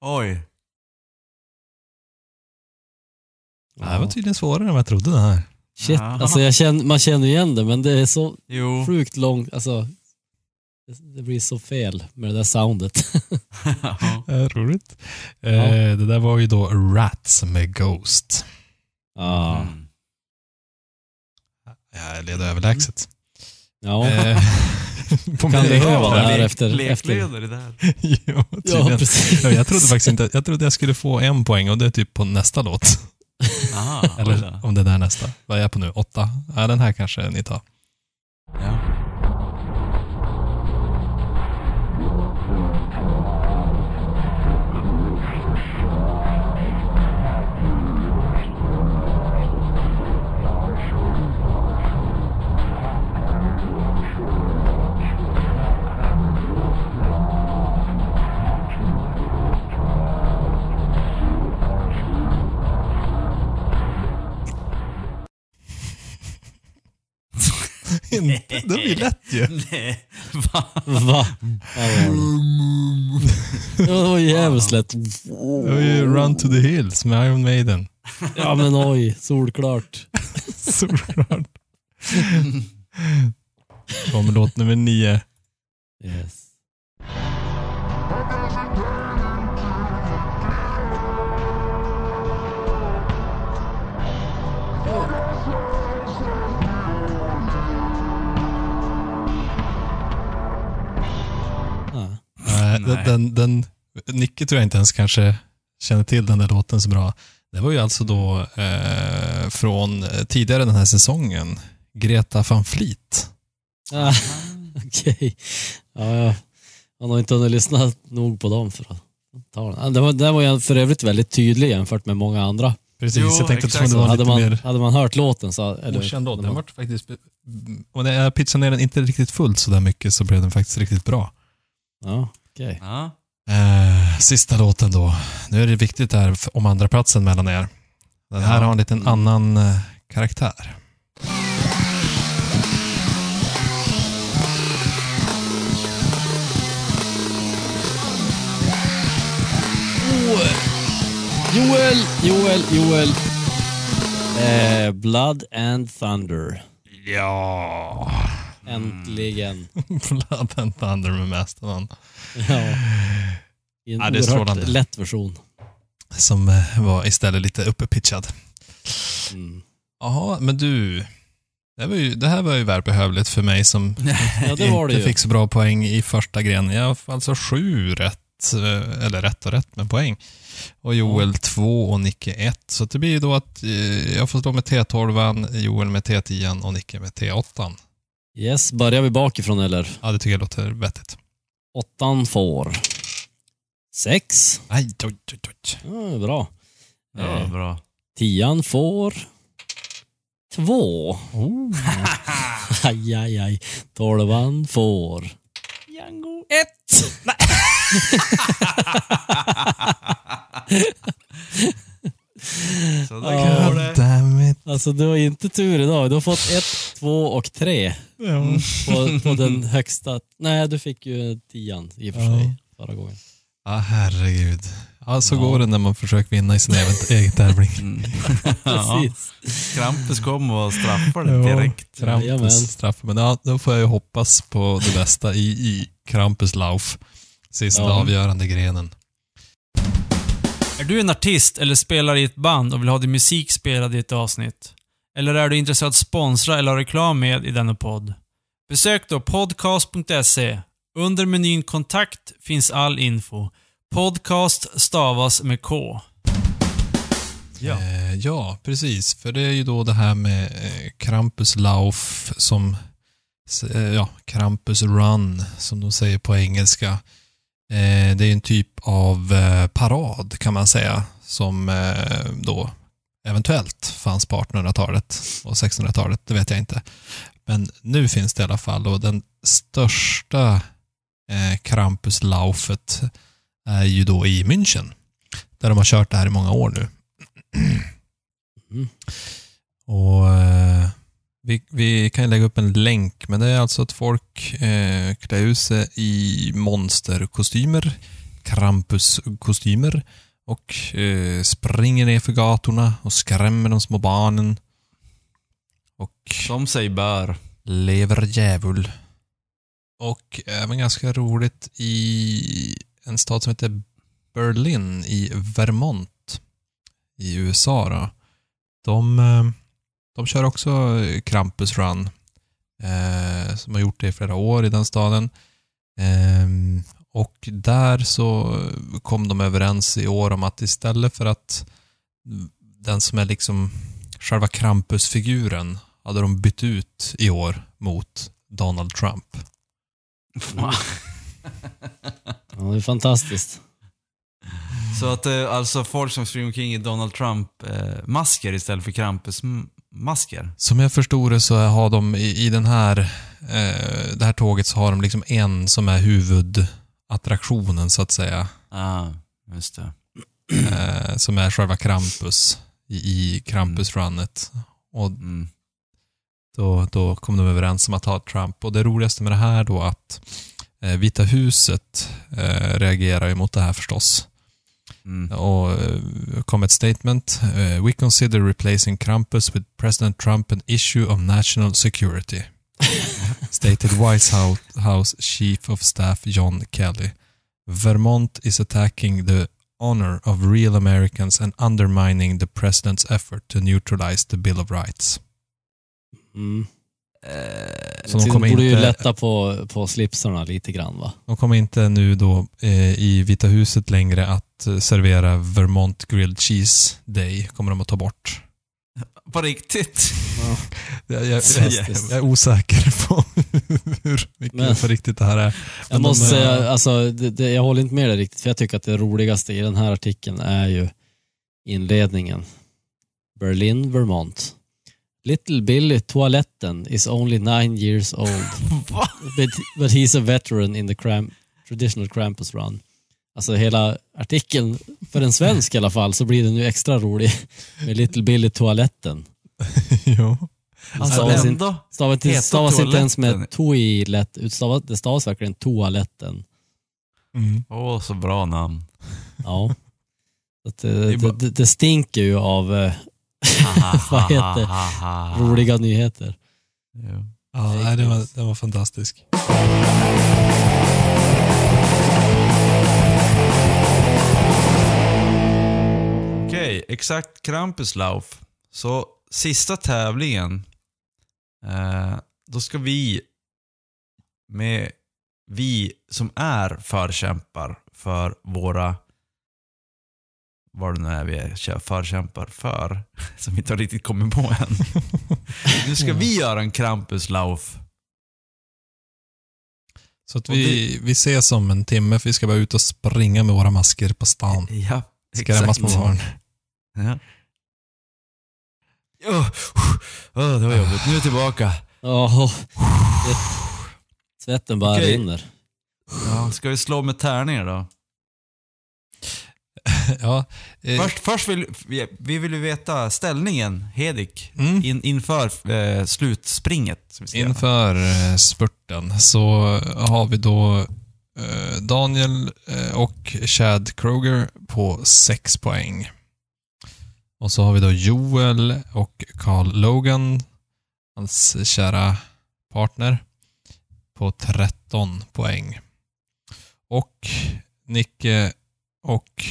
Oj. Det här var tydligen svårare än vad jag trodde det här. Shit, alltså man känner igen det, men det är så sjukt långt. Alltså, det blir så fel med det där soundet. Roligt. Det där var ju då Rats med Ghost. Ja. Jag leder överlägset. Ja. På kan du höra det här efter? Lekleder det där. Precis. Jag trodde faktiskt inte. Jag trodde jag skulle få en poäng och det är typ på nästa låt. Aha, eller om det där nästa. Vad är jag på nu? 8? Ja, den här kanske ni tar. Ja. Inte, det blir lätt ju. Nej. Va? Det var jävligt lätt. Det var ju Run to the Hills med Iron Maiden. Ja, men oj, solklart. Solklart. Kommer låt nummer 9. Yes. Den Nicke tror jag inte ens kanske känner till den där låten så bra. Det var ju alltså då från tidigare den här säsongen, Greta van Fleet. Okej. Ja, jag har nog inte hunnit lyssna nog på dem för att ta den. Den var ju för övrigt väldigt tydlig jämfört med många andra. Precis, jo, jag tänkte exakt. Att det var lite mer... Hade man hört låten så... Okänd låt, den var faktiskt... Och när jag pitchade ner den inte riktigt fullt så där mycket så blev den faktiskt riktigt bra. Ja, okej. Okay. Sista låten då. Nu är det viktigt här om andra platsen mellan er. Den här har en liten annan karaktär. Joel. Blood and Thunder. Ja. Äntligen. Blood and Thunder med mästaren. Ja. I en oerhört lätt version. Som var istället lite uppepitchad. Jaha, men du... Det här var ju välbehövligt för mig som ja, det var det inte ju. Fick så bra poäng i första grenen. Jag har alltså 7 rätt. Eller rätt med poäng. Och Joel 2 och Nicke 1. Så det blir ju då att jag får stå med T12, Joel med T10 och Nicke med T8. Yes, börjar vi bakifrån eller? Ja, det tycker jag låter vettigt. 8 får 6. Aj, ja, bra. Ja, bra. 10 får 2. Oh. Aj. 12 får Django 1. Nej. Så det. Alltså du har inte tur idag. Du har fått 1, 2 och 3 på den högsta. Nej, du fick ju 10 i och för sig förra gången. Ja, herregud. Alltså går det när man försöker vinna i sin eget tävling. Precis. Krampus kom och straffade direkt. Krampus straffade. Men då får jag ju hoppas på det bästa i Krampuslauf. Sista avgörande grenen. Är du en artist eller spelar i ett band och vill ha din musik spelad i ett avsnitt? Eller är du intresserad att sponsra eller ha reklam med i denna podd? Besök då podcast.se. Under menyn kontakt finns all info. Podcast stavas med K. Ja, precis. För det är ju då det här med Krampuslauf som... Krampus Run som de säger på engelska. Det är en typ av parad kan man säga som då eventuellt fanns på 1800-talet och 1600-talet, det vet jag inte. Men nu finns det i alla fall och den största Krampuslaufet är ju då i München där de har kört det här i många år nu. Och vi kan lägga upp en länk, men det är alltså att folk klär ut sig i monsterkostymer, Krampuskostymer och springer ner för gatorna och skrämmer de små barnen och som sig bör lever djävul. Och även ganska roligt i en stad som heter Berlin i Vermont i USA då. De kör också Krampus Run som har gjort det i flera år i den staden. Och där så kom de överens i år om att istället för att den som är liksom själva Krampus-figuren hade de bytt ut i år mot Donald Trump. Ja, det är fantastiskt. Så att alltså folk som springer omkring i Donald Trump-masker istället för Krampus... masker. Som jag förstod det så har de i den här det här tåget så har de liksom en som är huvudattraktionen så att säga. Just det. Som är själva Krampus i Krampus-runnet. Och då kom de överens om att ha Trump. Och det roligaste med det här då att Vita huset reagerar emot det här förstås. Och kom ett statement. We consider replacing Krampus with President Trump an issue of national security. Stated White House Chief of Staff John Kelly. Vermont is attacking the honor of real Americans and undermining the president's effort to neutralize the Bill of Rights. Så de borde inte, ju lätta på slipsarna lite grann va? De kommer inte nu då i Vita huset längre att servera Vermont Grilled Cheese Day kommer de att ta bort. På riktigt? Ja. Jag är osäker på hur mycket men, för riktigt det här är. Jag måste säga, alltså, jag håller inte med det riktigt, för jag tycker att det roligaste i den här artikeln är ju inledningen. Berlin, Vermont. Little Billy Toiletten is only 9 years old. but he's a veteran in the traditional Krampus run. Alltså hela artikeln, för en svensk i alla fall, så blir den ju extra rolig med Little Billy Toiletten. Jo. Stavas inte ens med toilett, det stavas verkligen toaletten. Åh, så bra namn. Ja. Det stinker ju av vad heter roliga nyheter. Ja, ja, det var fantastisk. Okej, exakt Krampuslauf. Så sista tävlingen. Då ska vi som är förkämpar för våra, vad det nu är vi är förkämpar för, som vi inte har riktigt kommit på än. Nu ska vi göra en Krampuslauf. Så att vi ses som en timme, för vi ska bara ut och springa med våra masker på stan. Ja, skrämmas på barn. Ja. Det var jobbigt. Nu är jag tillbaka. Svetten bara rinner. Ja, ska vi slå med tärningar då? Ja, först vill vi veta ställningen, Hedik, inför slutspringet som vi ska inför göra. Spurten så har vi då Daniel och Chad Kroeger på 6 poäng. Och så har vi då Joel och Karl Logan, hans kära partner, på 13 poäng. Och Nicke och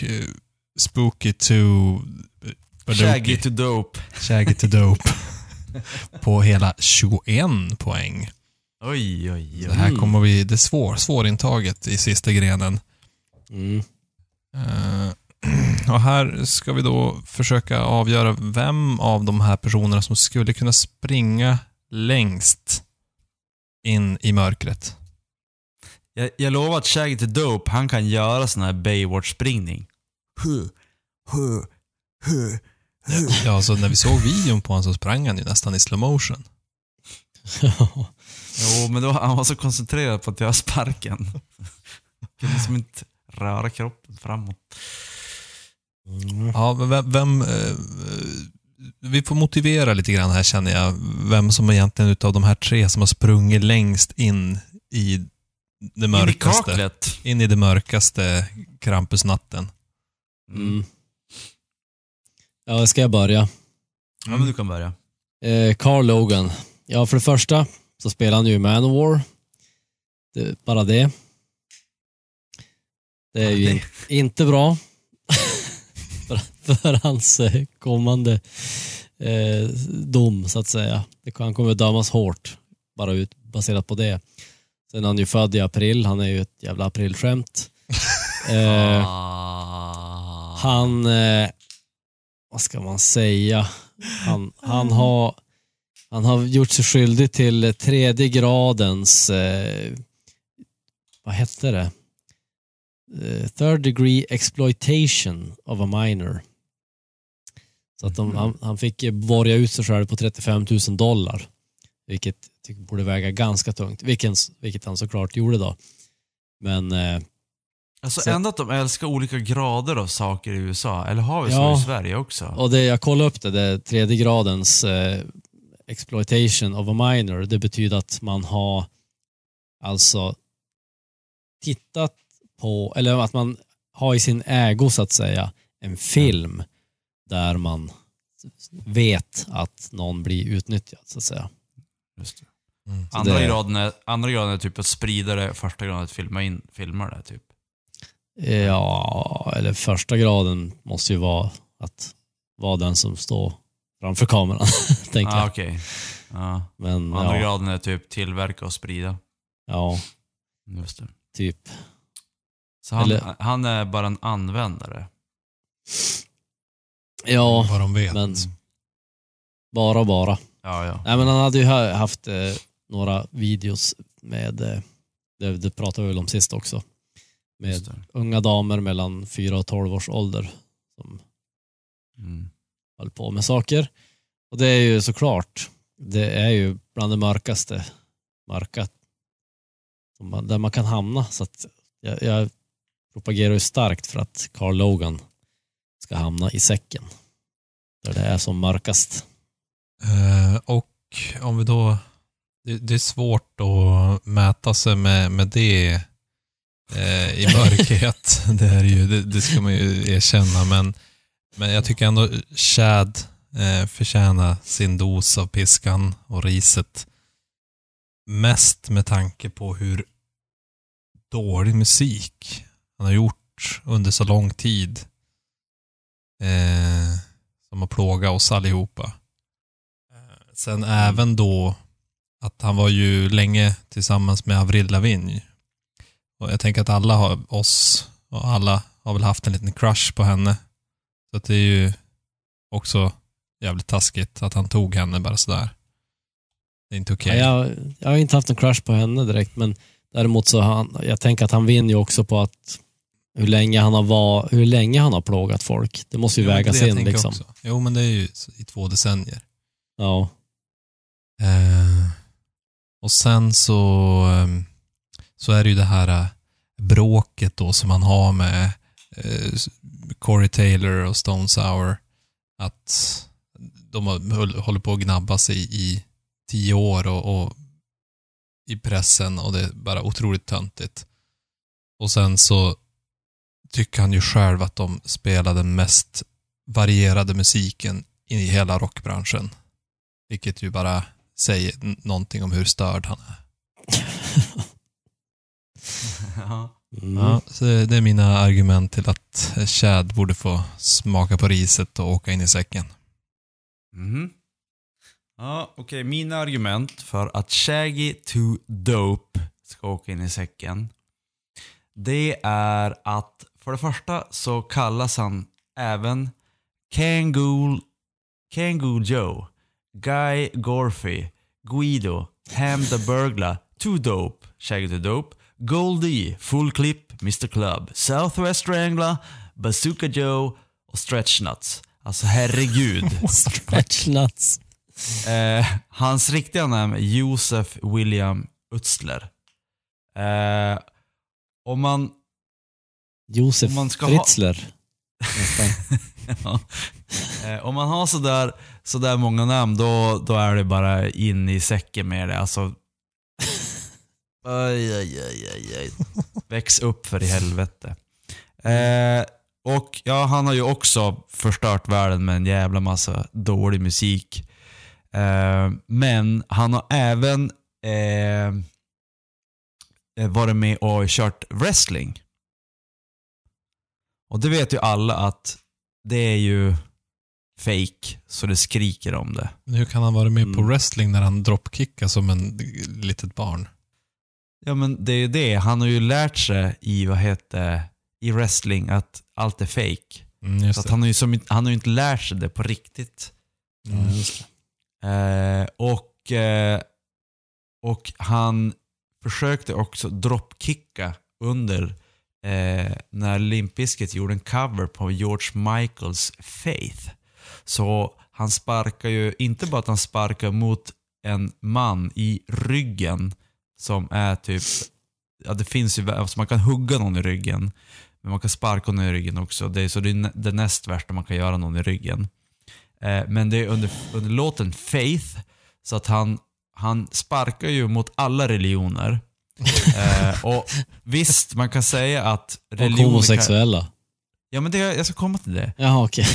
Shaggy 2 Dope. Shaggy 2 Dope. På hela 21 poäng. Oj, oj, oj. Det här kommer vi, det är svårintaget i sista grenen. Och här ska vi då försöka avgöra vem av de här personerna som skulle kunna springa längst in i mörkret. Jag lovar att Shaggy 2 Dope, han kan göra sån här Baywatch-springning. Ja, så när vi såg videon på honom så sprang han ju nästan i slow motion. Jo, men då han var så koncentrerad på att göra sparken. Jag kunde som inte röra kroppen framåt. Ja, men vem vi får motivera lite grann här, känner jag. Vem som egentligen utav de här tre som har sprungit längst in i det mörkaste, in i det mörkaste Krampusnatten. Ja, ska jag börja? Ja, men du kan börja. Karl Logan. Ja, för det första så spelar han ju Manowar. Bara det. Det är ju inte bra för hans kommande dom, så att säga. Han kommer att dömas hårt bara baserat på det. Sen är han ju född i april. Han är ju ett jävla aprilskämt. Han... vad ska man säga? Han har gjort sig skyldig till 3:e gradens... vad hette det? 3rd degree exploitation of a minor. Så att han fick borga ut sig själv på $35,000. Vilket borde väga ganska tungt. Vilket han såklart gjorde då. Men... alltså så, ändå att de älskar olika grader av saker i USA. Eller har vi så i Sverige också? Och jag kollade upp det 3:e gradens exploitation of a minor. Det betyder att man har alltså tittat på, eller att man har i sin ägo, så att säga, en film där man vet att någon blir utnyttjad, så att säga. Just det. Andra graden är typ att sprida det, första graden att filma det typ. Ja, eller första graden måste ju vara att vara den som står framför kameran, tänker jag. Okay. Ja. Men andra graden är typ tillverka och sprida. Ja. Just det. Typ. Så han är bara en användare. Ja, vad de vet. Men Bara. Ja. Nej, men han hade ju haft några videos med, det pratade vi väl om sist också, med unga damer mellan 4 och 12 års ålder som höll på med saker. Och det är ju såklart, det är ju bland det mörkaste där man kan hamna. Så att jag propagerar ju starkt för att Karl Logan ska hamna i säcken där det är som mörkast. Och om vi då, det är svårt att mäta sig med det i mörkhet. Det är ju, det ska man ju erkänna, men jag tycker ändå Chad förtjänar sin dos av piskan och riset, mest med tanke på hur dålig musik han har gjort under så lång tid, som har plågat oss allihopa. Sen även då att han var ju länge tillsammans med Avril Lavigne. Och jag tänker att alla har väl haft en liten crush på henne. Så att det är ju också jävligt taskigt att han tog henne bara sådär. Det är inte okej. Ja, jag har inte haft en crush på henne direkt, men däremot så jag tänker att han vinner ju också på att hur länge han har plågat folk. Det måste ju vägas in liksom. Också. Jo, men det är ju i 2 decennier. Ja. Och sen så är det ju det här bråket då som man har med Corey Taylor och Stone Sour, att de håller på att gnabba sig i 10 år och i pressen, och det är bara otroligt töntigt. Och sen så tycker han ju själv att de spelar den mest varierade musiken i hela rockbranschen, vilket ju bara säger någonting om hur störd han är. Ja, så det är mina argument till att Chad borde få smaka på riset och åka in i säcken. Ja, okej. Mina argument för att Shaggy 2 Dope ska åka in i säcken, det är att för det första så kallas han även Kangol Joe, Guy Gorfy, Guido, Ham the Burglar, 2 Dope, Shaggy 2 Dope, Goldie, Full Clip, Mr Club, Southwest Strangler, Bazooka Joe och Stretch Nuts. Alltså herregud. Stretch Nuts. Hans riktiga namn är Josef William Utzler. Josef Fritzler. Ja. Om man har så där många namn, då är det bara in i säcken med det. Alltså, aj. Väx upp för i helvete. Och ja, han har ju också förstört världen med en jävla massa dålig musik. Men han har även varit med och kört wrestling. Och det vet ju alla att det är ju fake, så det skriker om det. Men hur kan han vara med på wrestling när han droppkickar som en litet barn? Ja, men det är ju det. Han har ju lärt sig i wrestling att allt är fake. Så att han har ju inte lärt sig det på riktigt. Och han försökte också droppkicka under när Limp Bizkit gjorde en cover på George Michaels Faith. Så han sparkar ju inte bara att han sparkar mot en man i ryggen som är typ, ja, det finns ju, alltså man kan hugga någon i ryggen, men man kan sparka någon i ryggen också. Det är det näst värsta man kan göra, någon i ryggen. Men det är under låten Faith, så att han sparkar ju mot alla religioner. Och visst, man kan säga att religioner och homosexuella kan... Ja, men det, jag ska komma till det. Jaha, okej.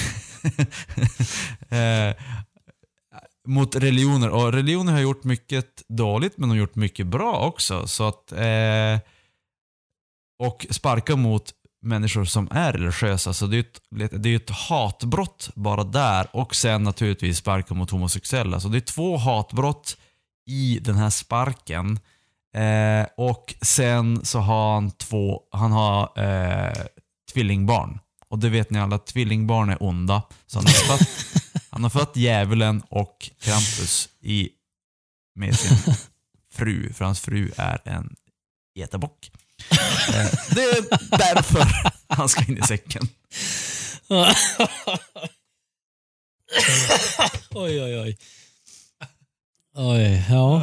Mot religioner, och religioner har gjort mycket dåligt, men de har gjort mycket bra också, så att och sparka mot människor som är religiösa, så det är ett hatbrott bara där, och sen naturligtvis sparka mot homosexuella, så det är 2 hatbrott i den här sparken. Och sen så har han tvillingbarn, och det vet ni alla, tvillingbarn är onda, så han har Han har fött djävulen och Krampus i, med sin fru. För hans fru är en getabock. Det är därför han ska in i säcken. Oj, oj, oj. Oj, ja.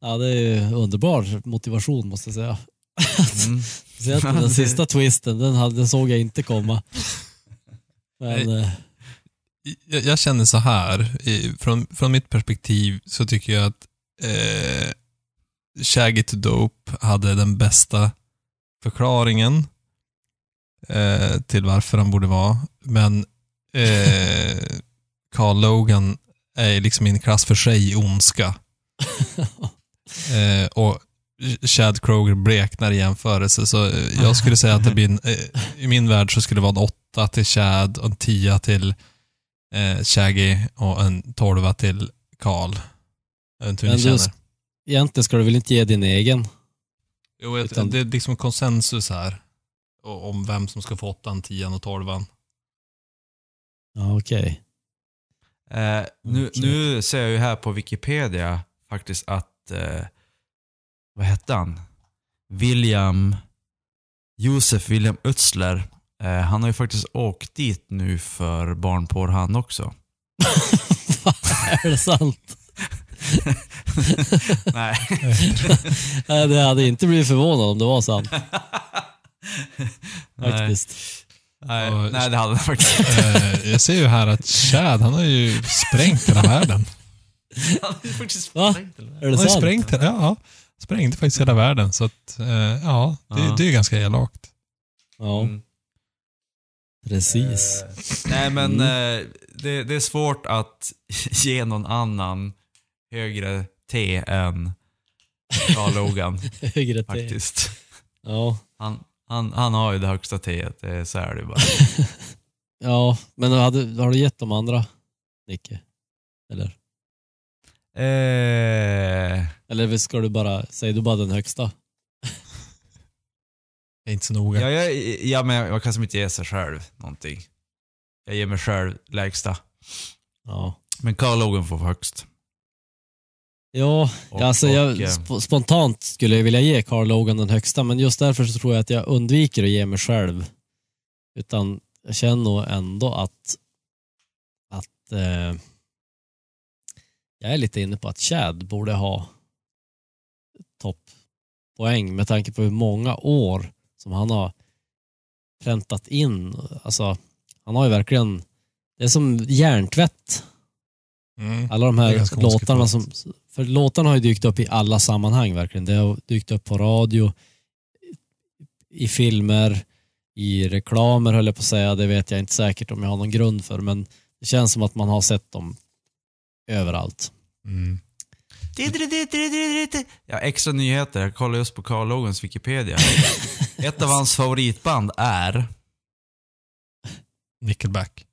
Ja, det är underbar motivation, måste jag säga. Mm. Så att den sista twisten, den såg jag inte komma. Men, jag känner så här. Från mitt perspektiv så tycker jag att Shaggy 2 Dope hade den bästa förklaringen till varför han borde vara. Men Karl Logan är liksom i en klass för sig i ondska. Och Chad Kroeger bleknar i jämförelse. Så jag skulle säga att det blir i min värld så skulle det vara en 8 till Chad, en 10 till Shaggy och en 12 till Karl. Men du, egentligen ska du väl inte ge din egen? Jo, utan det är liksom konsensus här om vem som ska få 8, 10 och 12. Ja, okej. Nu ser jag ju här på Wikipedia faktiskt att vad hette han? Josef William Utzler. Han har ju faktiskt åkt dit nu för barnporr han också. Är det sant? Nej. Det hade inte blivit förvånad om det var sant. Faktiskt. Nej, det hade han faktiskt. Jag ser ju här att Chad, han har ju sprängt hela världen. Han har ju faktiskt sprängt hela världen. Han har ju sprängt hela världen. Sprängde faktiskt hela världen, så att ja, det är ju ganska elakt. Ja. Mm. Precis. Nej, men det är svårt att ge någon annan högre T än Karl Logan. Högre T. Faktiskt. Ja. Han har ju det högsta T, så är det bara. Ja, men har du gett de andra, Nicke? Eller? Eller ska du bara säga du bara den högsta? Det är inte så noga. Ja, men jag kan som inte ge sig själv någonting. Jag ger mig själv lägsta. Ja. Men Karl Logan får högst. Ja, spontant skulle jag vilja ge Karl Logan den högsta, men just därför så tror jag att jag undviker att ge mig själv. Utan jag känner nog ändå att jag är lite inne på att Chad borde ha topppoäng med tanke på hur många år som han har präntat in. Alltså, han har ju verkligen, det är som järntvätt. Alla de här låtarna för låtarna har ju dykt upp i alla sammanhang verkligen. Det har dykt upp på radio, i filmer, i reklamer höll jag på att säga. Det vet jag inte säkert om jag har någon grund för, men det känns som att man har sett dem överallt. Mm. Ja, extra nyheter. Jag kollar just på Karl Logans Wikipedia. Ett av hans favoritband är Nickelback.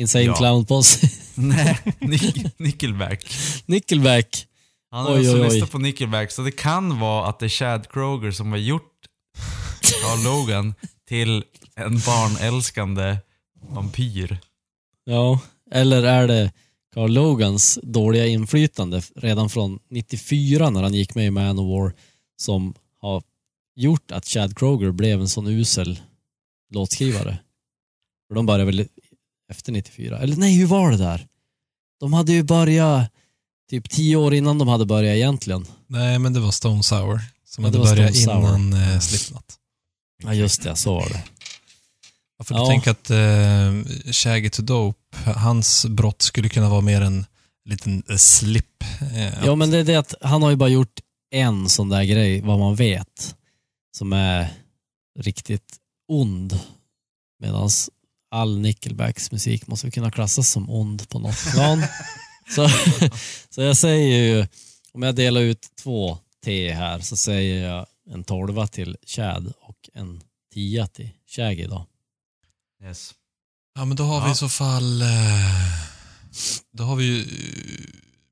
Insane Clown Posse. Nej, Nickelback. Han har också lyssnat på Nickelback, så det kan vara att det är Chad Kroeger som har gjort Karl Logan till en barnälskande vampyr. Ja, eller är det Karl Logans dåliga inflytande redan från 94 när han gick med i Manowar som har gjort att Chad Kroeger blev en sån usel låtskrivare? För de började väl efter 94. Eller nej, hur var det där? De hade ju börjat typ 10 år innan de hade börjat egentligen. Nej, men det var Stone Sour som hade börjat innan Slipknot. Ja, just det. Så var det. Ja, för du tänker att Shaggy 2 Dope, hans brott skulle kunna vara mer en liten slip. Ja, men det är det att han har ju bara gjort en sån där grej, vad man vet, som är riktigt ond. Medans all Nickelbacks musik måste vi kunna klassas som ond på något plan. så jag säger ju, om jag delar ut 2 T här, så säger jag en 12 till Chad och en 10 till Shaggy då. Yes. Ja, men då har vi i så fall, då har vi ju,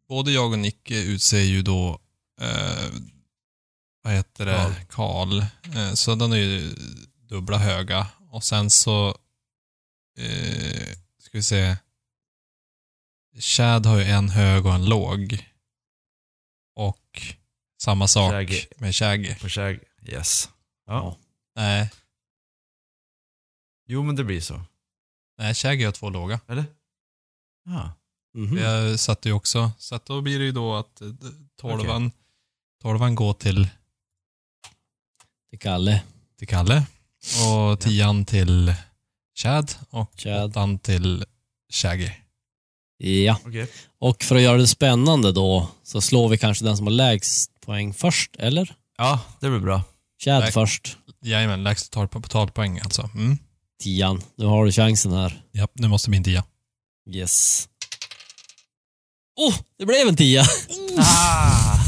både jag och Nick utser ju då vad heter det? Karl. Så den är ju dubbla höga. Och sen så Ska vi se. Chad har ju en hög och en låg. Och samma sak Shaggy. Med Shaggy. På Shaggy. Yes. Ja. Nej. Jo, men det blir så. Nej, Shaggy har två låga. Eller? Ja. Ah. Mm-hmm. Jag satte ju också. Så att då blir det ju då att 12an okay. går till Kalle. Till Kalle. Och 10an till Chad. Och 8an till Shaggy. Ja. Okay. Och för att göra det spännande då så slår vi kanske den som har lägst poäng först, eller? Ja, det blir bra. Chad först. Jajamän, lägst totalpoäng alltså. Mm. 10an, nu har du chansen här. Ja, nu måste min 10. Yes. Oh, det blev en 10. Ah.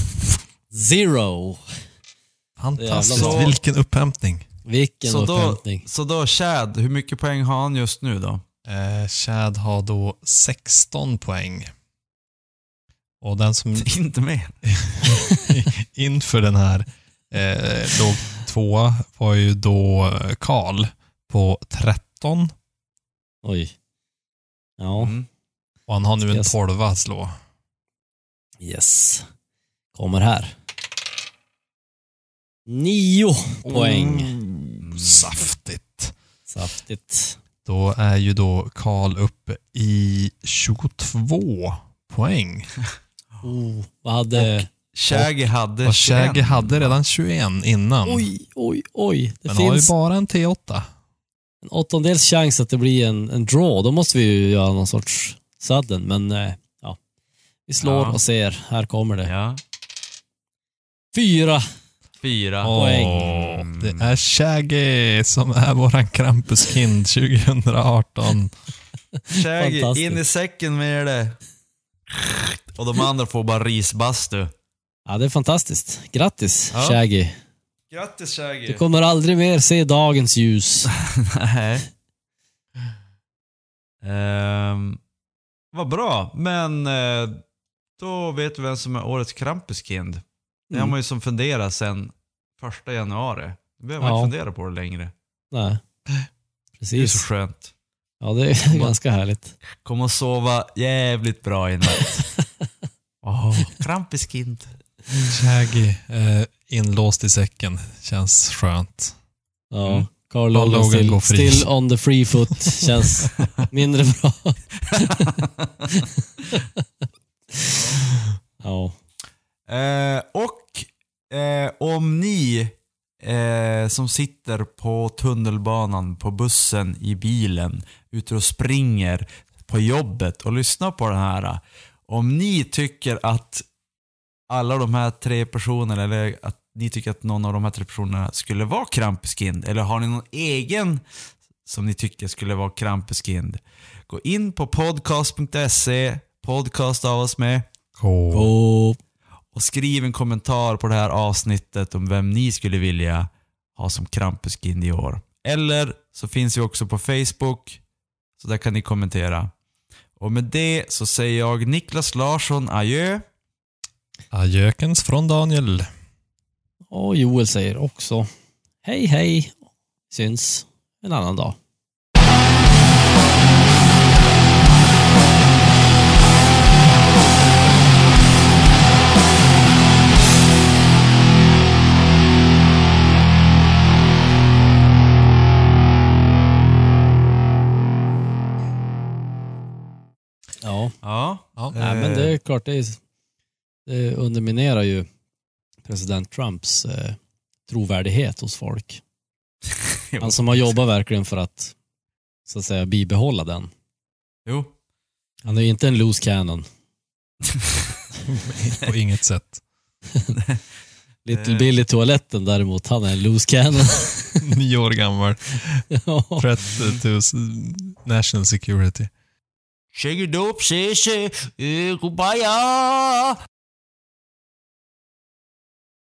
Zero. Fantastiskt, vilken upphämtning. Så då Chad, hur mycket poäng har han just nu då? Chad har då 16 poäng. Och den som inte med inför den här låg tvåa var ju då Karl på 13. Oj. Ja. Mm. Och han har nu en 12 att slå. Yes. Kommer här. 9 poäng. Saftigt. Då är ju då Karl uppe i 22 poäng. Vad hade Shaggy hade? Shaggy hade redan 21 innan. Oj. Det men finns... har ju bara en T8. En åttondels chans att det blir en draw. Då måste vi ju göra någon sorts sudden. Men ja, vi slår och ser. Här kommer det. Ja. 4 poäng. Det är Shaggy som är våran Krampuskind 2018. Shaggy, in i säcken med det. Och de andra får bara risbastu. Ja, det är fantastiskt. Grattis, Shaggy. Grattis, Shaggy. Du kommer aldrig mer se dagens ljus. Nej. Vad bra. Men då vet vi vem som är årets Krampuskind. Det har man ju som funderar sedan 1 januari. Det behöver man inte fundera på det längre. Nej, precis. Det är så skönt. Ja, det är ganska härligt. Kom och sova jävligt bra i natt. Krampuskind. Shaggy inlåst i säcken. Känns skönt. Ja, Karl Logan still, still on the free foot. Känns mindre bra. Ja. Om ni som sitter på tunnelbanan, på bussen, i bilen, ute och springer, på jobbet och lyssnar på den här, om ni tycker att alla de här tre personerna, eller att ni tycker att någon av de här tre personerna skulle vara Krampuskind, eller har ni någon egen som ni tycker skulle vara Krampuskind, gå in på podcast.se, podcast av oss med K. Och skriv en kommentar på det här avsnittet om vem ni skulle vilja ha som Krampuskind i år. Eller så finns vi också på Facebook. Så där kan ni kommentera. Och med det så säger jag Niklas Larsson, adjö. Adjökens från Daniel. Och Joel säger också hej. Syns en annan dag. Ja. Nej, men det är klart, det underminerar ju president Trumps trovärdighet hos folk. Han som har jobbat verkligen för att, så att säga, bibehålla den. Jo. Han är ju inte en loose cannon. På inget sätt. Little Billy toaletten däremot, han är en loose cannon. 9 år gammal. Threat to national security. Shaggy Dope, Shaggy, Kubaya.